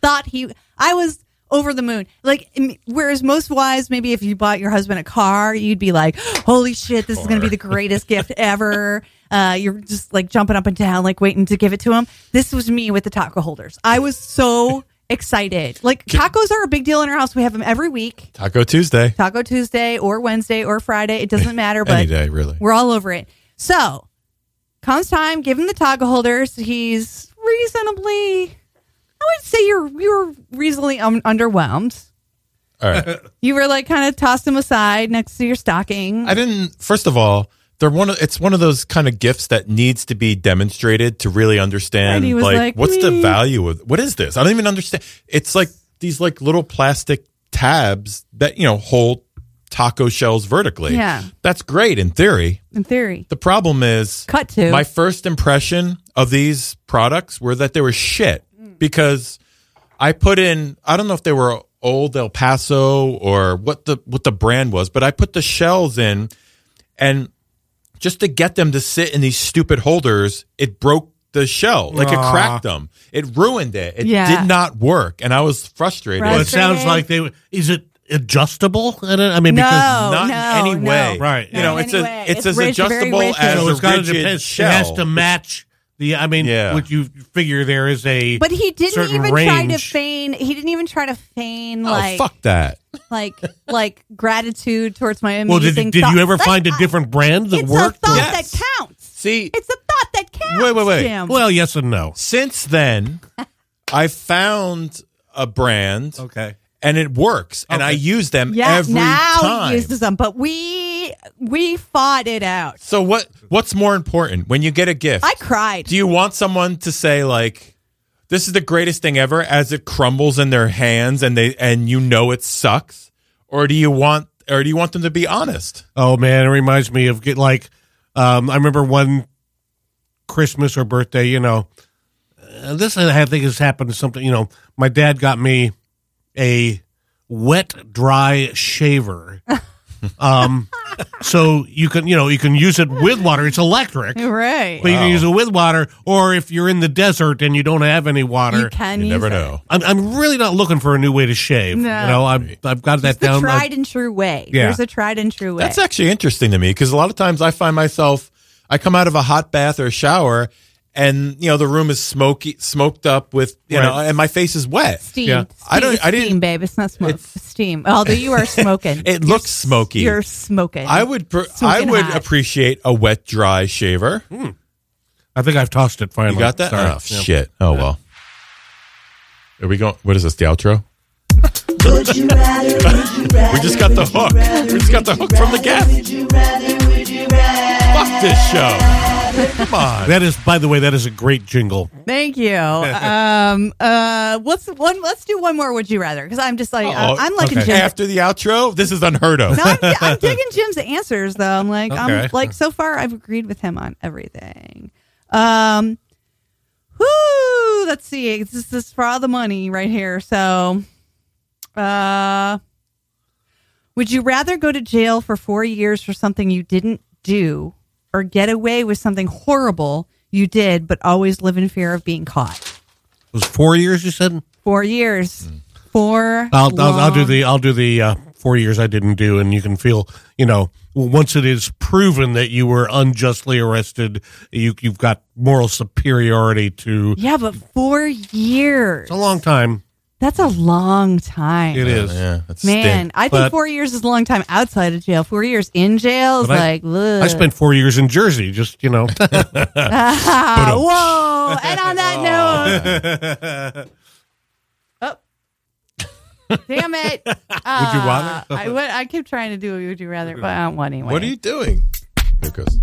Thought he, I was over the moon. Like, whereas most wives, maybe if you bought your husband a car, you'd be like, holy shit, this car. is gonna be the greatest gift ever. Uh, you're just like jumping up and down, like waiting to give it to him. This was me with the taco holders. I was so excited. Like tacos are a big deal in our house. We have them every week. Taco Tuesday. Taco Tuesday or Wednesday or Friday. It doesn't matter. But any day, really. We're all over it. So comes time, give him the taco holders. He's reasonably, I would say you're you're reasonably un- underwhelmed. All right. You were like kind of tossed him aside next to your stocking. I didn't, first of all, They're one of, it's one of those kind of gifts that needs to be demonstrated to really understand, like, like, what's the value of, what is this? I don't even understand. It's like these, like, little plastic tabs that, you know, hold taco shells vertically. Yeah. That's great in theory. In theory. The problem is, Cut to. my first impression of these products were that they were shit because I put in, I don't know if they were Old El Paso or what the what the brand was, but I put the shells in, and just to get them to sit in these stupid holders, it broke the shell. Like, Aww. It cracked them. It ruined it. It yeah. did not work, and I was frustrated. Well, it sounds like they – is it adjustable? I mean, no, because not no, in any way. No. Right. You know, it's, a, it's, it's as rigid, adjustable as so it's a rigid depend, shell. It has to match – The I mean, yeah. what you figure there is a but he didn't even range. try to feign. He didn't even try to feign. Oh, like fuck that! Like like gratitude towards my amazing. Well, did, did you ever That's find a different brand that it's worked? It's a thought yes. that counts. See, it's a thought that counts. Wait, wait, wait. Jim. Well, yes and no. Since then, I found a brand. Okay. And it works, okay. and I use them yeah, every now time. Now he uses them, but we we fought it out. So what? What's more important when you get a gift? I cried. Do you want someone to say like, "This is the greatest thing ever" as it crumbles in their hands, and they and you know it sucks, or do you want or do you want them to be honest? Oh man, it reminds me of get like, um, I remember one Christmas or birthday. You know, uh, this I think has happened to something. You know, my dad got me a wet dry shaver, um, so you can you know you can use it with water. It's electric, right? But wow. you can use it with water, or if you're in the desert and you don't have any water, you can. You use never it. Know. I'm, I'm really not looking for a new way to shave. No. You know, I've I've got There's that down. The tried and true way. Yeah. There's a tried and true way. That's actually interesting to me because a lot of times I find myself I come out of a hot bath or a shower. And you know the room is smoky, smoked up with you right. know, and my face is wet. Steam, yeah. steam I don't, I didn't, steam, babe. It's not smoke. It's, steam. Although you are smoking, it looks smoky. You're smoking. I would, pr- smoking I would hot. appreciate a wet, dry shaver. Mm. I think I've tossed it finally. You got that? Sorry. Oh yeah. shit! Oh well. Are we going? What is this? The outro? Would you rather, would you rather, we just got the hook. Rather, we just got the hook rather, from the guest. Would you rather, would you rather, fuck this show. Come on. That is, by the way, that is a great jingle. Thank you. Um, uh, what's one? Let's do one more. Would you rather? Because I'm just like Uh-oh. I'm like okay. Jim. After the outro, this is unheard of. No, I'm, I'm digging Jim's answers though. I'm like, okay. I'm like so far I've agreed with him on everything. Um, whoo, let's see. This is for all the money right here. So, uh, would you rather go to jail for four years for something you didn't do? Or get away with something horrible you did, but always live in fear of being caught. It was four years, you said? Four years. Mm. Four. I'll, I'll, I'll do the. I'll do the uh, four years I didn't do, and you can feel. You know, once it is proven that you were unjustly arrested, you you've got moral superiority to. Yeah, but four years. It's a long time. That's a long time. It is. Yeah, that's Man, I think but, four years is a long time outside of jail. Four years in jail is like, ugh. I spent four years in Jersey, just, you know. ah, whoa. And on that note. Oh. Damn it. Uh, would you rather? I, would, I keep trying to do a would you rather, but I don't want anyway. What are you doing? There it goes.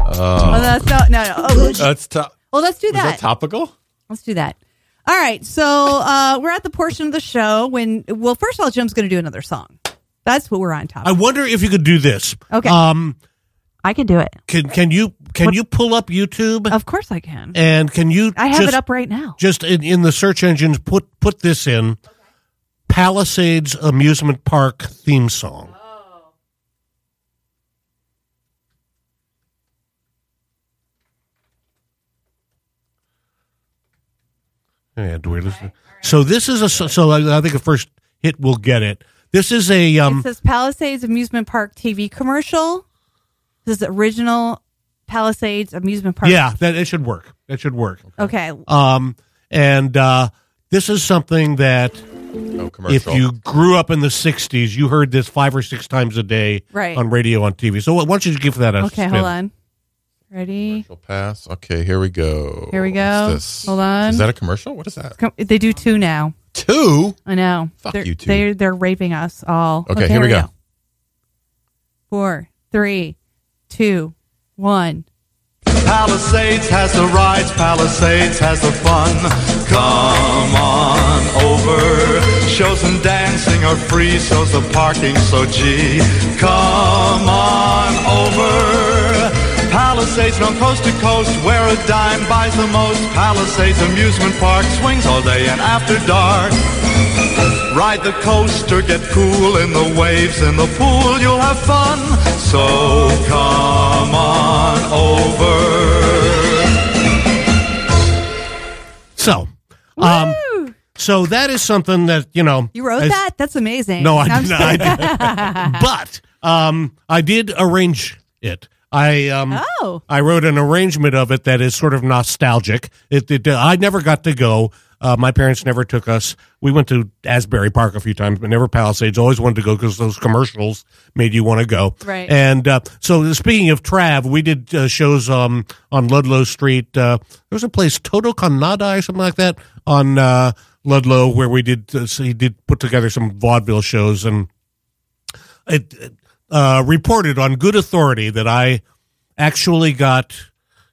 Oh, oh that's not, no, no. Oh, that's to- well, let's do that. Is that topical? Let's do that. All right, so uh, we're at the portion of the show when, well, first of all, Jim's going to do another song. That's what we're on top of. I wonder if you could do this. Okay. Um, I can do it. Can can you can what? you pull up YouTube? Of course I can. And can you? I have just, it up right now. Just in, in the search engines, put put this in: okay. Palisades Amusement Park theme song. Oh. Yeah, do we listen? Okay, right. So this is a so I think the first hit will get it. This is a um. It says Palisades Amusement Park T V commercial. This is the original Palisades Amusement Park. Yeah, that it should work. That should work. Okay. Um, and uh, this is something that oh, if you grew up in the sixties, you heard this five or six times a day, right. on radio, on T V. So why don't you give that a okay, spin? Hold on. Ready? Commercial pass. Okay, here we go. Here we go. What's this? Hold on. Is that a commercial? What is that? Com- they do two now. Two? I know. Fuck they're, you two. They're, they're raping us all. Okay, okay here we go. go. Four, three, two, one. Palisades has the rides. Palisades has the fun. Come on over. Shows and dancing are free. So's the parking. So gee, come on over. Palisades from coast to coast, where a dime buys the most. Palisades Amusement Park swings all day and after dark. Ride the coaster, get cool in the waves, in the pool you'll have fun. So come on over. So, um, so that is something that, you know. You wrote I, that? That's amazing. No, I did not. I did. But um, I did arrange it. I um oh. I wrote an arrangement of it that is sort of nostalgic. It, it I never got to go. Uh, my parents never took us. We went to Asbury Park a few times, but never Palisades. Always wanted to go because those commercials made you want to go. Right. And uh, so speaking of Trav, we did uh, shows um, on Ludlow Street. Uh, there was a place, Todo Con Nada or something like that, on uh, Ludlow where we did uh, so he did put together some vaudeville shows. And it, it uh, reported on good authority that I actually got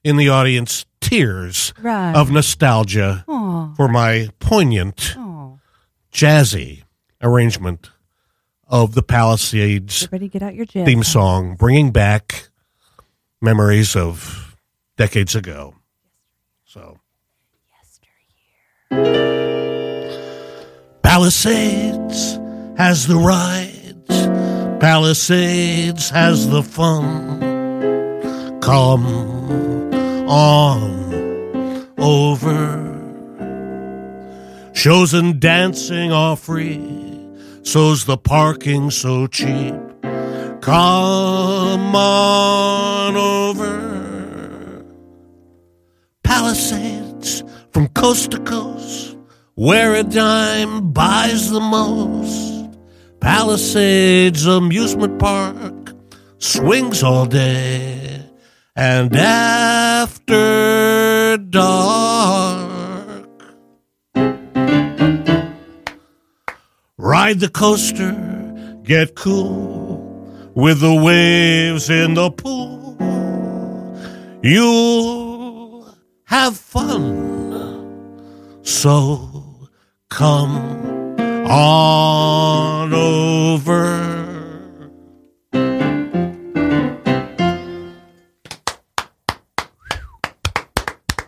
in the audience tears right. of nostalgia Aww. For my poignant, Aww. Jazzy arrangement of the Palisades Everybody get out your jazz theme song, bringing back memories of decades ago. So, yesteryear. Palisades has the rides, Palisades has the fun. Come on over. Shows and dancing are free, so's the parking so cheap. Come on over. Palisades from coast to coast, where a dime buys the most. Palisades Amusement Park swings all day and after dark. Ride the coaster, get cool with the waves in the pool. You'll have fun, so come on over.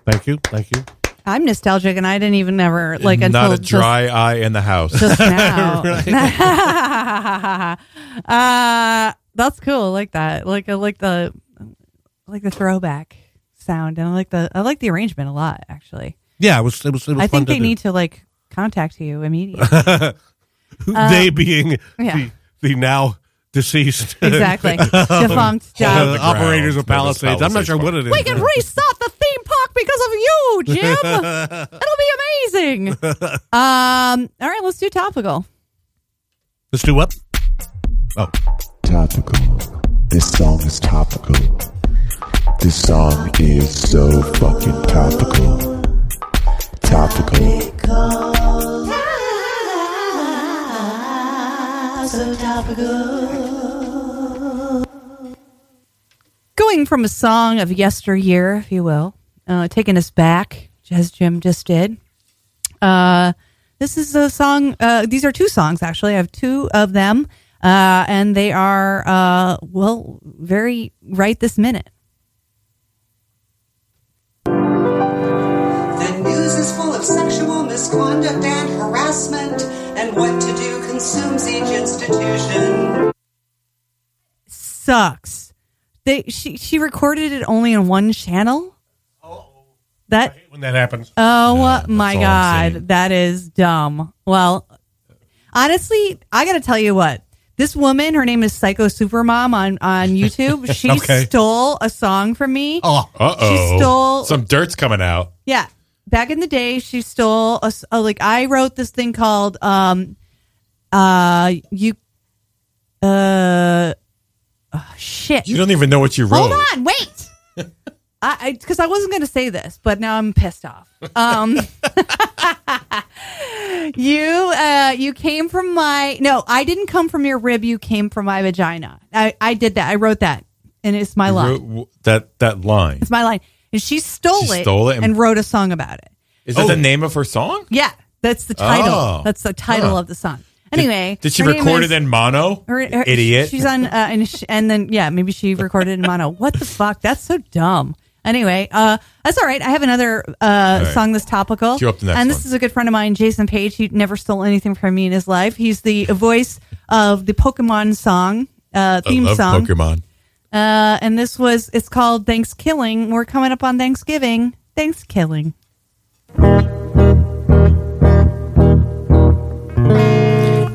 Thank you, thank you. I'm nostalgic, and I didn't even ever like until not a dry just, eye in the house. Just now, uh, that's cool. I like that. Like I like the I like the throwback sound, and I like the I like the arrangement a lot. Actually, yeah, it was it was. It was I think fun they to need do. to like contact you immediately. They um, being yeah. the, the now deceased, exactly defunct uh, operators of Palisades. Palisades. I'm not sure what it is. We can restart the theme park because of you, Jim. It'll be amazing. Um, all right, let's do topical. Let's do what? Oh, topical. This song is topical. This song is so fucking topical. Topical. Topical. So topical. Going from a song of yesteryear, if you will, uh, taking us back, as Jim just did. Uh, this is a song. Uh, these are two songs, actually. I have two of them, uh, and they are, uh, well, very right this minute. The news is full of sexual misconduct and harassment, and what to do consumes each institution. Sucks. They she she recorded it only on one channel. Oh, that I hate when that happens. Oh yeah, my God, that is dumb. Well, honestly, I got to tell you what this woman. Her name is Psycho Supermom on on YouTube. She okay. stole a song from me. Oh, uh oh, she stole some dirt's coming out. Yeah, back in the day, she stole a, a like I wrote this thing called. Um, Uh, you, uh, oh, shit. You don't even know what you wrote. Hold on, wait. I, because I, I wasn't going to say this, but now I'm pissed off. Um, you, uh, you came from my, no, I didn't come from your rib. You came from my vagina. I, I did that. I wrote that. And it's my you line. Wrote, that, that line. It's my line. And she stole, she it, stole it and, and wrote a song about it. Is that oh. the name of her song? Yeah. That's the title. Oh. That's the title huh. of the song. Anyway. Did, did she record it in mono? Her, her, Idiot. She's on, uh, and, she, and then, yeah, maybe she recorded it in mono. What the fuck? That's so dumb. Anyway, uh, that's all right. I have another uh, right. song that's topical. You're up to the next and this one. Is a good friend of mine, Jason Page. He never stole anything from me in his life. He's the voice of the Pokemon song, uh, theme I love song. Pokemon. Uh, and this was, it's called Thanksgiving. We're coming up on Thanksgiving. Thanksgiving.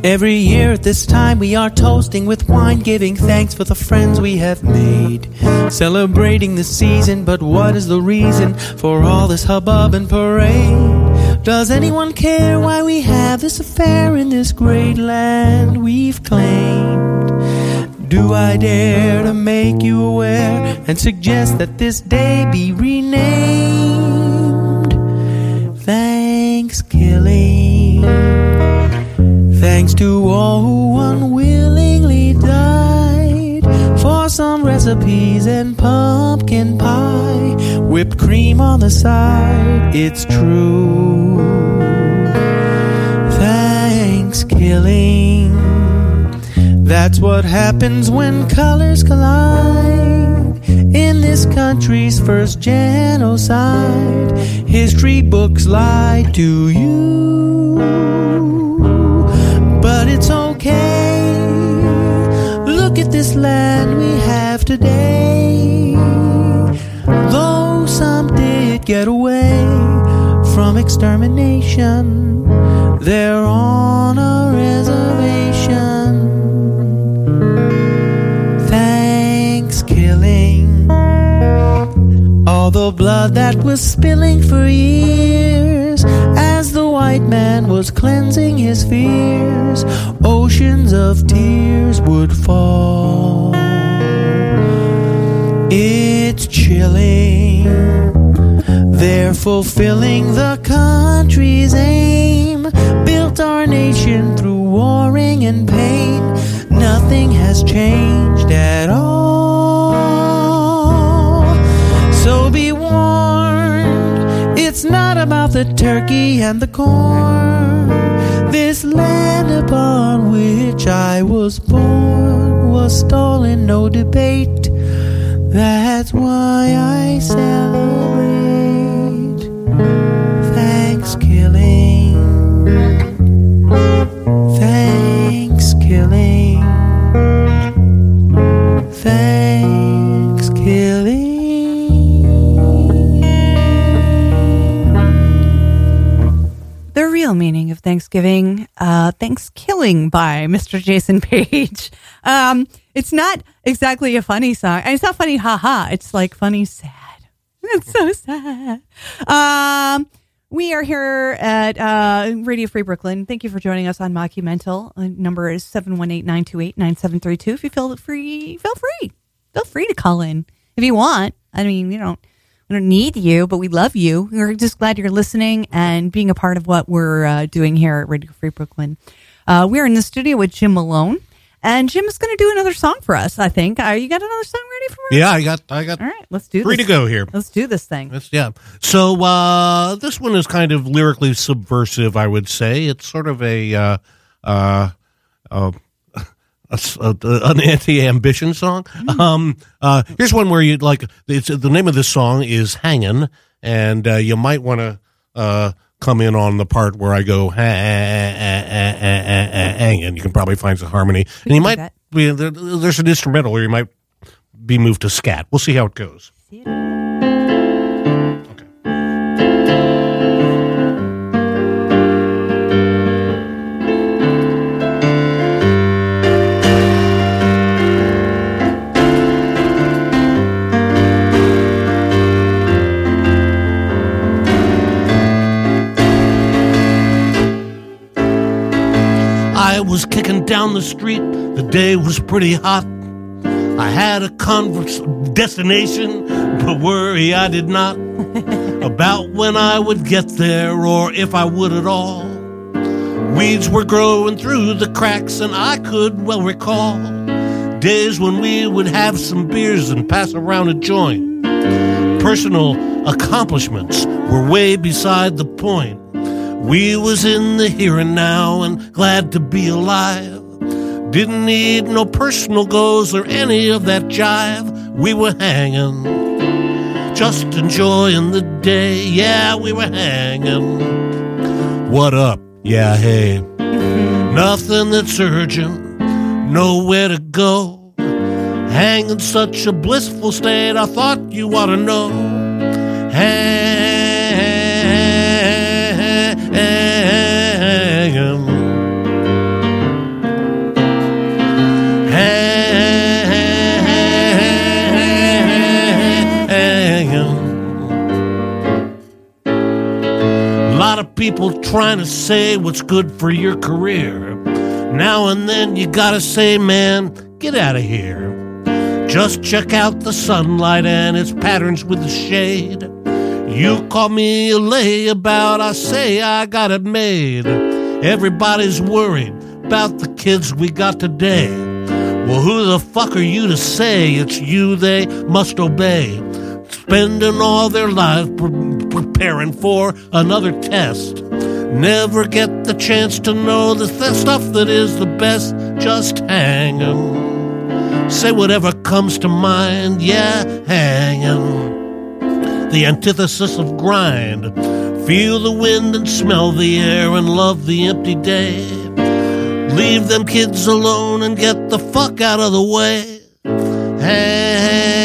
Every year at this time we are toasting with wine, giving thanks for the friends we have made, celebrating the season. But what is the reason for all this hubbub and parade? Does anyone care why we have this affair in this great land we've claimed? Do I dare to make you aware and suggest that this day be renamed Thanksgiving? Thanks to all who unwillingly died for some recipes and pumpkin pie, whipped cream on the side. It's true. Thanksgiving. That's what happens when colors collide in this country's first genocide. History books lie to you. But it's okay. Look at this land we have today. Though some did get away from extermination, they're on a reservation. Thanksgiving. All the blood that was spilling for years as the white man was cleansing his fears, oceans of tears would fall. It's chilling. They're fulfilling the country's aim, built our nation through warring and pain. Nothing has changed at all. So be warned, it's not about the turkey and the corn. This land upon which I was born was stolen, no debate. That's why I celebrate Thanksgiving. Thanksgiving. Thanksgiving. The real meaning of Thanksgiving, uh, Thanksgiving by Mister Jason Page. Um, it's not exactly a funny song. It's not funny, haha. It's like funny, sad. It's so sad. Um, we are here at uh, Radio Free Brooklyn. Thank you for joining us on Mockumental. The number is seven one eight, nine two eight, nine seven three two. If you feel free, feel free. Feel free to call in if you want. I mean, you don't. We don't need you, but we love you. We're just glad you're listening and being a part of what we're uh, doing here at Radio Free Brooklyn. Uh, we're in the studio with Jim Malone, and Jim is going to do another song for us, I think. Are you got another song ready for us? Yeah, I got. I got. All right, let's do. Free this. To go here. Let's do this thing. It's, yeah. So uh, this one is kind of lyrically subversive, I would say. It's sort of a uh, uh, uh, A, a, an anti-ambition song. Mm. Um, uh, here's one where you'd like, it's, the name of this song is Hangin', and uh, you might want to uh, come in on the part where I go hangin'. You can probably find some harmony. And you might, you know, there, there's an instrumental where you might be moved to scat. We'll see how it goes. Yeah. Was kicking down the street, the day was pretty hot. I had a converse destination, but worry I did not about when I would get there or if I would at all. Weeds were growing through the cracks, and I could well recall days when we would have some beers and pass around a joint. Personal accomplishments were way beside the point. We was in the here and now and glad to be alive. Didn't need no personal goals or any of that jive. We were hanging, just enjoying the day. Yeah, we were hanging. What up? Yeah, hey. Nothing that's urgent, nowhere to go. Hang in such a blissful state, I thought you ought to know. Hangin'. People trying to say what's good for your career. Now and then you gotta say, man, get out of here. Just check out the sunlight and its patterns with the shade. You call me a layabout, I say I got it made. Everybody's worried about the kids we got today. Well, who the fuck are you to say it's you they must obey? Spending all their lives preparing for another test. Never get the chance to know the th- stuff that is the best. Just hangin'. Say whatever comes to mind. Yeah, hangin'. The antithesis of grind. Feel the wind and smell the air and love the empty day. Leave them kids alone and get the fuck out of the way. Hangin'.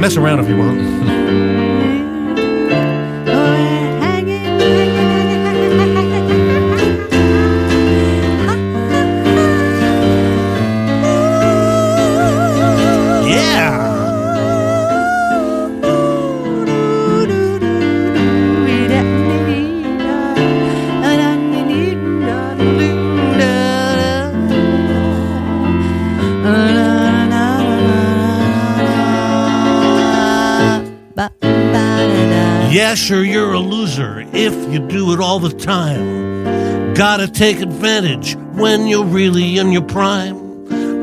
Mess around if you want. Yeah, sure, you're a loser if you do it all the time. Gotta take advantage when you're really in your prime.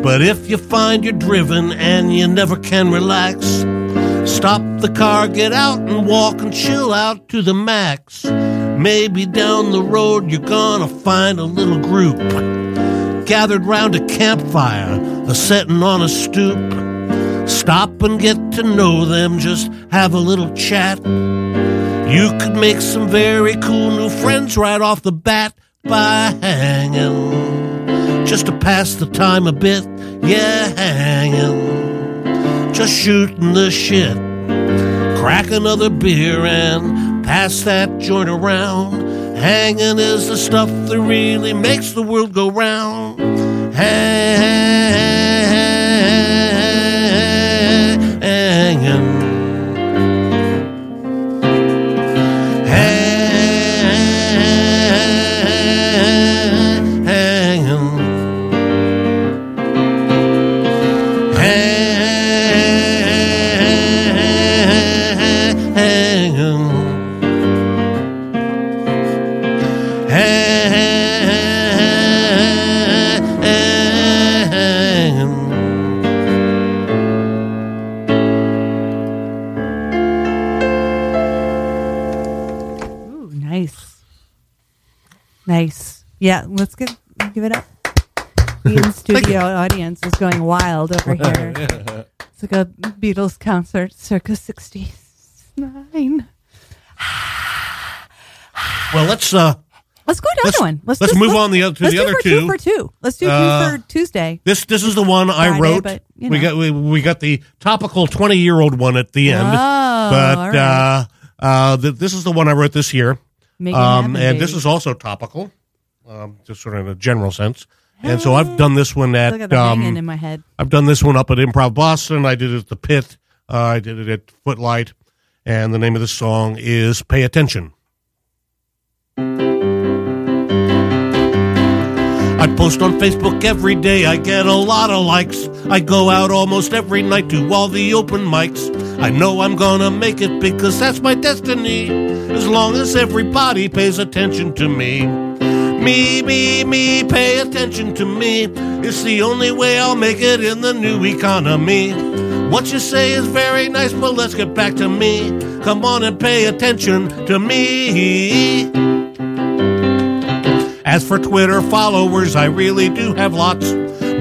But if you find you're driven and you never can relax, stop the car, get out and walk and chill out to the max. Maybe down the road you're gonna find a little group gathered round a campfire, a setting on a stoop. Stop and get to know them, just have a little chat. You could make some very cool new friends right off the bat by hanging. Just to pass the time a bit, yeah, hanging. Just shooting the shit. Crack another beer and pass that joint around. Hanging is the stuff that really makes the world go round. Hanging. Nice. Yeah, let's give give it up. The in-studio audience is going wild over here. Yeah. It's like a Beatles concert circa sixty-nine. Well, let's... Uh, let's go to another one. Let's, let's just, move let's, on the, to let's the other two. Let's do for two. Let's do uh, two for Tuesday. This this is the one Friday, I wrote. But, you know. We got we, we got the topical twenty-year-old one at the end. Oh, but all right. uh, uh, th- this is the one I wrote this year. Um, happen, and baby. This is also topical, um, just sort of in a general sense. Hey. And so I've done this one at, at um, in my head. I've done this one up at Improv Boston. I did it at the Pit. Uh, I did it at Footlight, and the name of the song is Pay Attention. I post on Facebook every day, I get a lot of likes. I go out almost every night to all the open mics. I know I'm gonna make it because that's my destiny, as long as everybody pays attention to me. Me, me, me, pay attention to me. It's the only way I'll make it in the new economy. What you say is very nice, but let's get back to me. Come on and pay attention to me. As for Twitter followers, I really do have lots.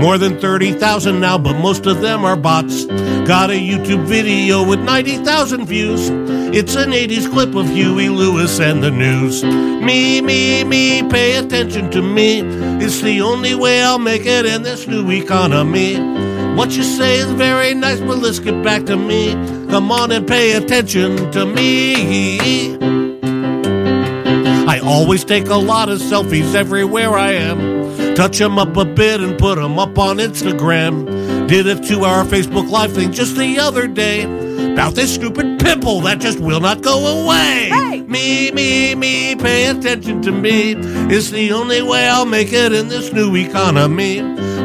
More than thirty thousand now, but most of them are bots. Got a YouTube video with ninety thousand views. It's an eighties clip of Huey Lewis and the news. Me, me, me, pay attention to me. It's the only way I'll make it in this new economy. What you say is very nice, but let's get back to me. Come on and pay attention to me. I always take a lot of selfies everywhere I am. Touch them up a bit and put them up on Instagram. Did a two-hour Facebook Live thing just the other day about this stupid pimple that just will not go away. Hey. Me, me, me, pay attention to me. It's the only way I'll make it in this new economy.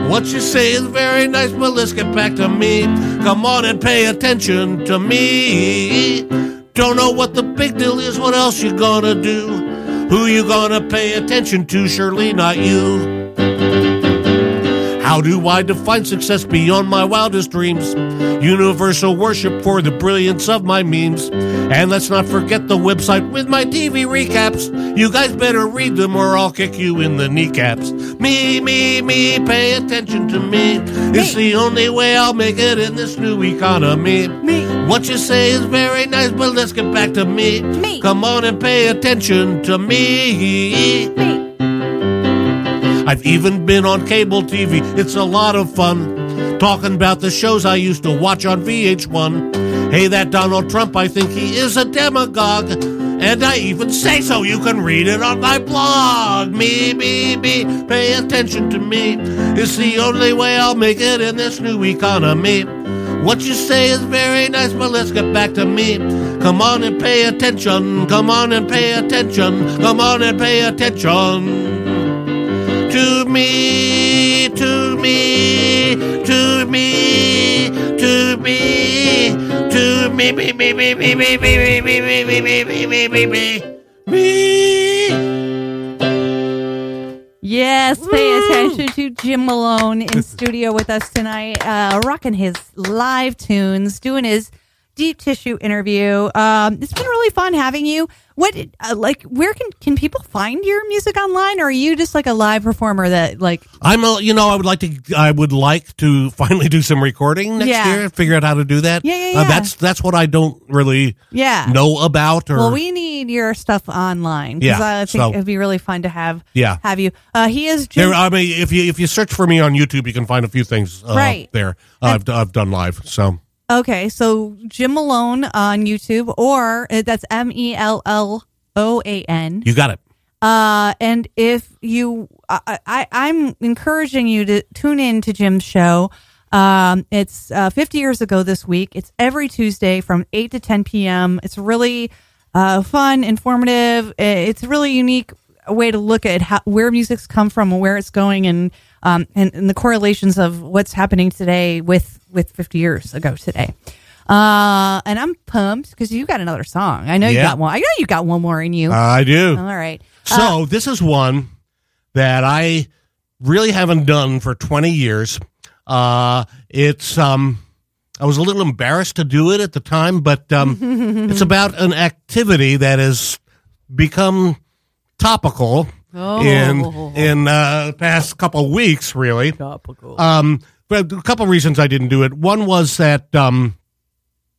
What you say is very nice, but let's get back to me. Come on and pay attention to me. Don't know what the big deal is, what else you gonna do? Who you gonna pay attention to? Surely not you. How do I define success beyond my wildest dreams? Universal worship for the brilliance of my memes. And let's not forget the website with my T V recaps. You guys better read them or I'll kick you in the kneecaps. Me, me, me, pay attention to me. It's the only way I'll make it in this new economy. Me. What you say is very nice, but let's get back to me. Me. Come on and pay attention to me. Me. I've even been on cable T V. It's a lot of fun. Talking about the shows I used to watch on V H one. Hey, that Donald Trump, I think he is a demagogue. And I even say so. You can read it on my blog. Me, me, me, pay attention to me. It's the only way I'll make it in this new economy. What you say is very nice, but let's get back to me. Come on and pay attention, come on and pay attention, come on and pay attention. To me, to me, to me, to me, to me, me, me, me, me, me, me, me, me, me, me, me, me, me, me. Yes, pay attention to Jim Malone in studio with us tonight, uh, rocking his live tunes, doing his deep tissue interview. Um, it's been really fun having you. What, uh, like, where can, can people find your music online, or are you just like a live performer that, like, I'm a, you know, I would like to, I would like to finally do some recording next yeah. year, figure out how to do that. Yeah, yeah, yeah. Uh, that's, that's what I don't really yeah. know about. Or, well, we need your stuff online. Yeah. I think so, it'd be really fun to have, yeah. have you. Uh, he is, Jim- there, I mean, if you, if you search for me on YouTube, you can find a few things uh, right. there. Uh, I've, I've done live. So. Okay, so Jim Malone on YouTube, or that's M E L L O A N. You got it. Uh, and if you, I, I, I'm encouraging you to tune in to Jim's show. Um, it's uh, fifty years ago this week. It's every Tuesday from eight to ten p.m. It's really uh, fun, informative. It's a really unique way to look at how, where music's come from and where it's going, and um, and, and the correlations of what's happening today with. with fifty years ago today. Uh, and I'm pumped because you got another song. I know yeah. you got one. I know you got one more in you. Uh, I do. All right. So uh, this is one that I really haven't done for twenty years. Uh, it's, um, I was a little embarrassed to do it at the time, but um, it's about an activity that has become topical oh. in, in uh, past couple of weeks, really. Topical. Um, A couple reasons I didn't do it. One was that um,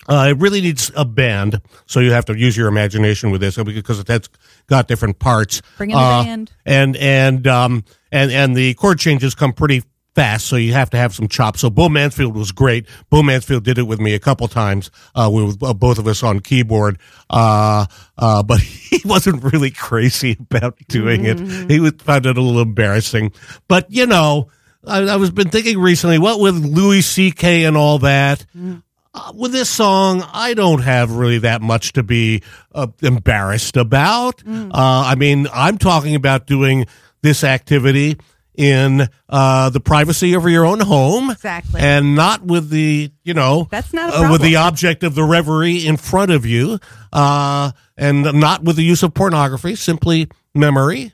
uh, it really needs a band, so you have to use your imagination with this because that's got different parts. Bring in uh, the band, and and um, and and the chord changes come pretty fast, so you have to have some chops. So Bo Mansfield was great. Bo Mansfield did it with me a couple times. Uh, we were uh, both of us on keyboard, uh, uh, but he wasn't really crazy about doing mm-hmm. it. He was, found it a little embarrassing, but you know. I, I was been thinking recently, what with Louis C K and all that, mm. uh, with this song, I don't have really that much to be uh, embarrassed about. Mm. Uh, I mean, I'm talking about doing this activity in uh, the privacy of your own home. Exactly. And not with the, you know, that's not a problem. Uh, with the object of the reverie in front of you, uh, and not with the use of pornography, simply memory.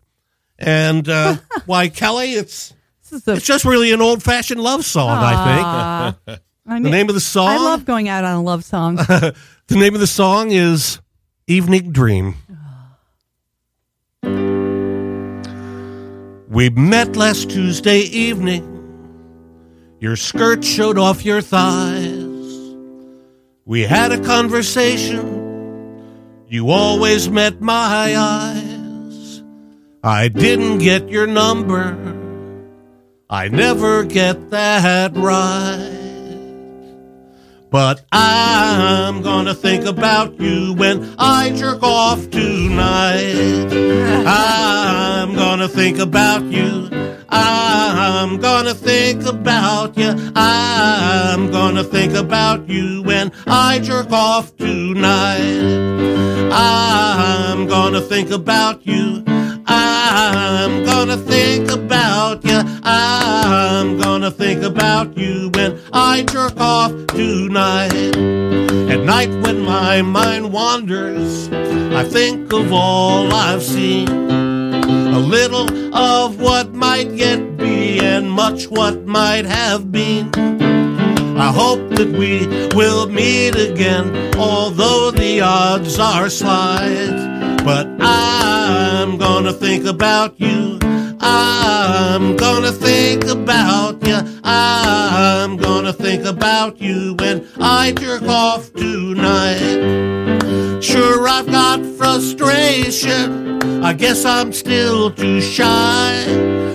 And uh, why, Kelly, it's a, it's just really an old-fashioned love song, uh, I think. I mean, the name of the song? I love going out on a love song. The name of the song is Evening Dream. We met last Tuesday evening. Your skirt showed off your thighs. We had a conversation. You always met my eyes. I didn't get your number. I never get that right. But I'm gonna think about you when I jerk off tonight. I'm gonna think about you. I'm gonna think about you. I'm gonna think about you when I jerk off tonight. I'm gonna think about you. I'm gonna think about you. I'm gonna think about you when I jerk off tonight. At night when my mind wanders, I think of all I've seen. A little of what might yet be and much what might have been. I hope that we will meet again, although the odds are slight. But I'm gonna think about you. I'm gonna think about you. I'm gonna think about you when I jerk off tonight. Sure, I've got frustration. I guess I'm still too shy.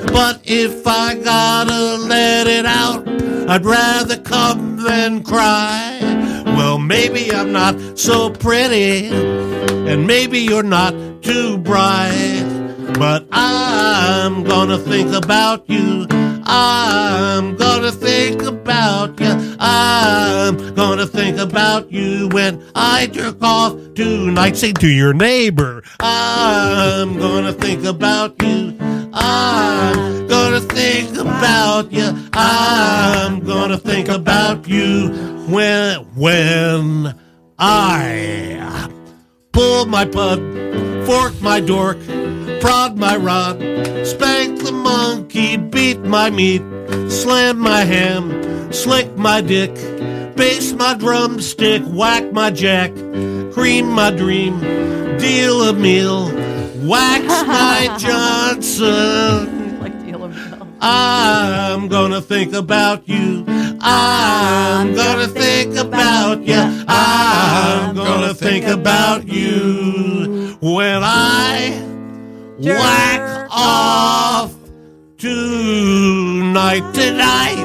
But if I gotta let it out, I'd rather come than cry. Well, maybe I'm not so pretty. And maybe you're not too bright, but I'm gonna think about you. I'm gonna think about you. I'm gonna think about you when I jerk off tonight. Say to your neighbor, I'm gonna think about you. I'm gonna think about you. I'm gonna think about you when, when I pull my pud, fork my dork, prod my rod, spank the monkey, beat my meat, slam my ham, slick my dick, bass my drumstick, whack my jack, cream my dream, deal a meal, wax my Johnson. Like deal a meal. I'm gonna think about you. I'm gonna think about you. I'm gonna think about you when I whack off tonight, tonight,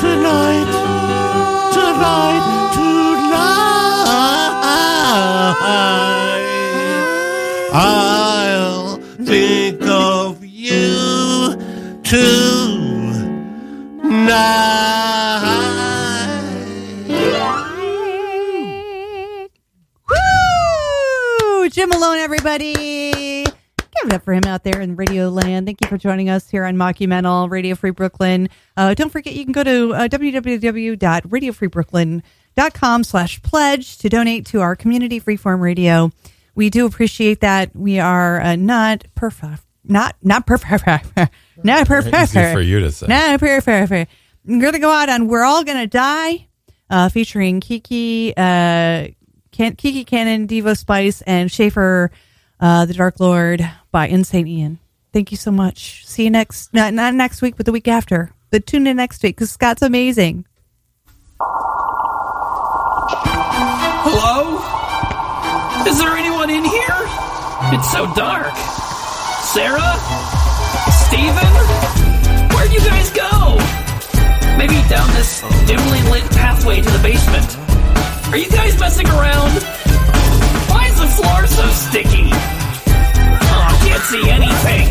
tonight, tonight, tonight. I'll think of you tonight. Jim Malone, everybody. Give it up for him out there in Radio Land. Thank you for joining us here on Mockumental, Radio Free Brooklyn. Uh, don't forget, you can go to uh, w w w dot radio free brooklyn dot com slash pledge to donate to our community, Freeform Radio. We do appreciate that. We are uh, not perfect. Not, not perfect. Not perfect. Easy for you to say. Not perfect. I'm going to go out on We're All Gonna Die, uh, featuring Kiki, uh, Kiki Cannon, Devo Spice, and Schaefer, uh, the Dark Lord by Insane Ian. Thank you so much. See you next, not, not next week, but the week after. But tune in next week because Scott's amazing. Hello? Is there anyone in here? It's so dark. Sarah? Steven? Where'd you guys go? Maybe down this dimly lit pathway to the basement. Are you guys messing around? Why is the floor so sticky? Oh, I can't see anything.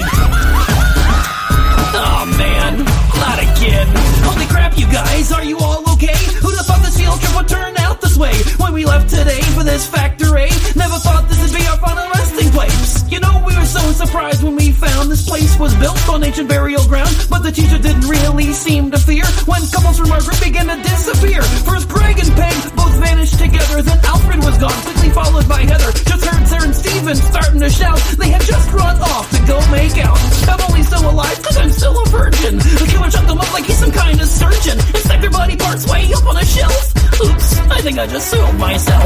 Oh man, not again. Holy crap, you guys, are you all okay? Who'd have thought this field trip would turn out? we left today for this factory. Never thought this would be our final resting place. You know, we were so surprised when we found this place was built on ancient burial ground, but the teacher didn't really seem to fear when couples from our group began to disappear. First Greg and Peg both vanished together, then Alfred was gone, quickly followed by Heather. Just heard Sarah and Steven starting to shout. They had just run off to go make out. I'm only so alive because I'm still a virgin. The killer chucked them up like he's some kind of surgeon. Inspect their body parts way up on a shelf. Oops, I think I just soiled myself.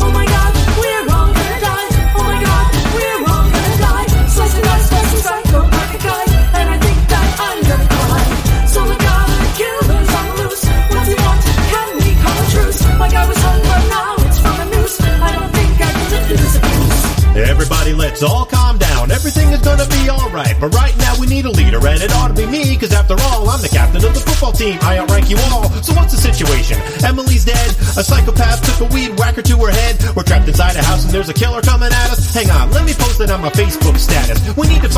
Oh my god, we're all gonna die. Oh my god, we're all gonna die. Slice and dice, slice and dice, go like a guy. And I think that I'm gonna die. So my god, killers on the loose. What do you want? Can we call a truce? Like I was hung, but now it's from a noose. I don't think I can take this abuse. Everybody, let's all calm down. Everything is gonna be alright. But right now we need a leader, and it ought to be me, cause after all, I'm the captain of the football team. I outrank you all, so what's the situation? Emily's dead, a psychopath took a weed whacker to her head. We're trapped inside a house and there's a killer coming at us. Hang on, let me post it on my Facebook status. When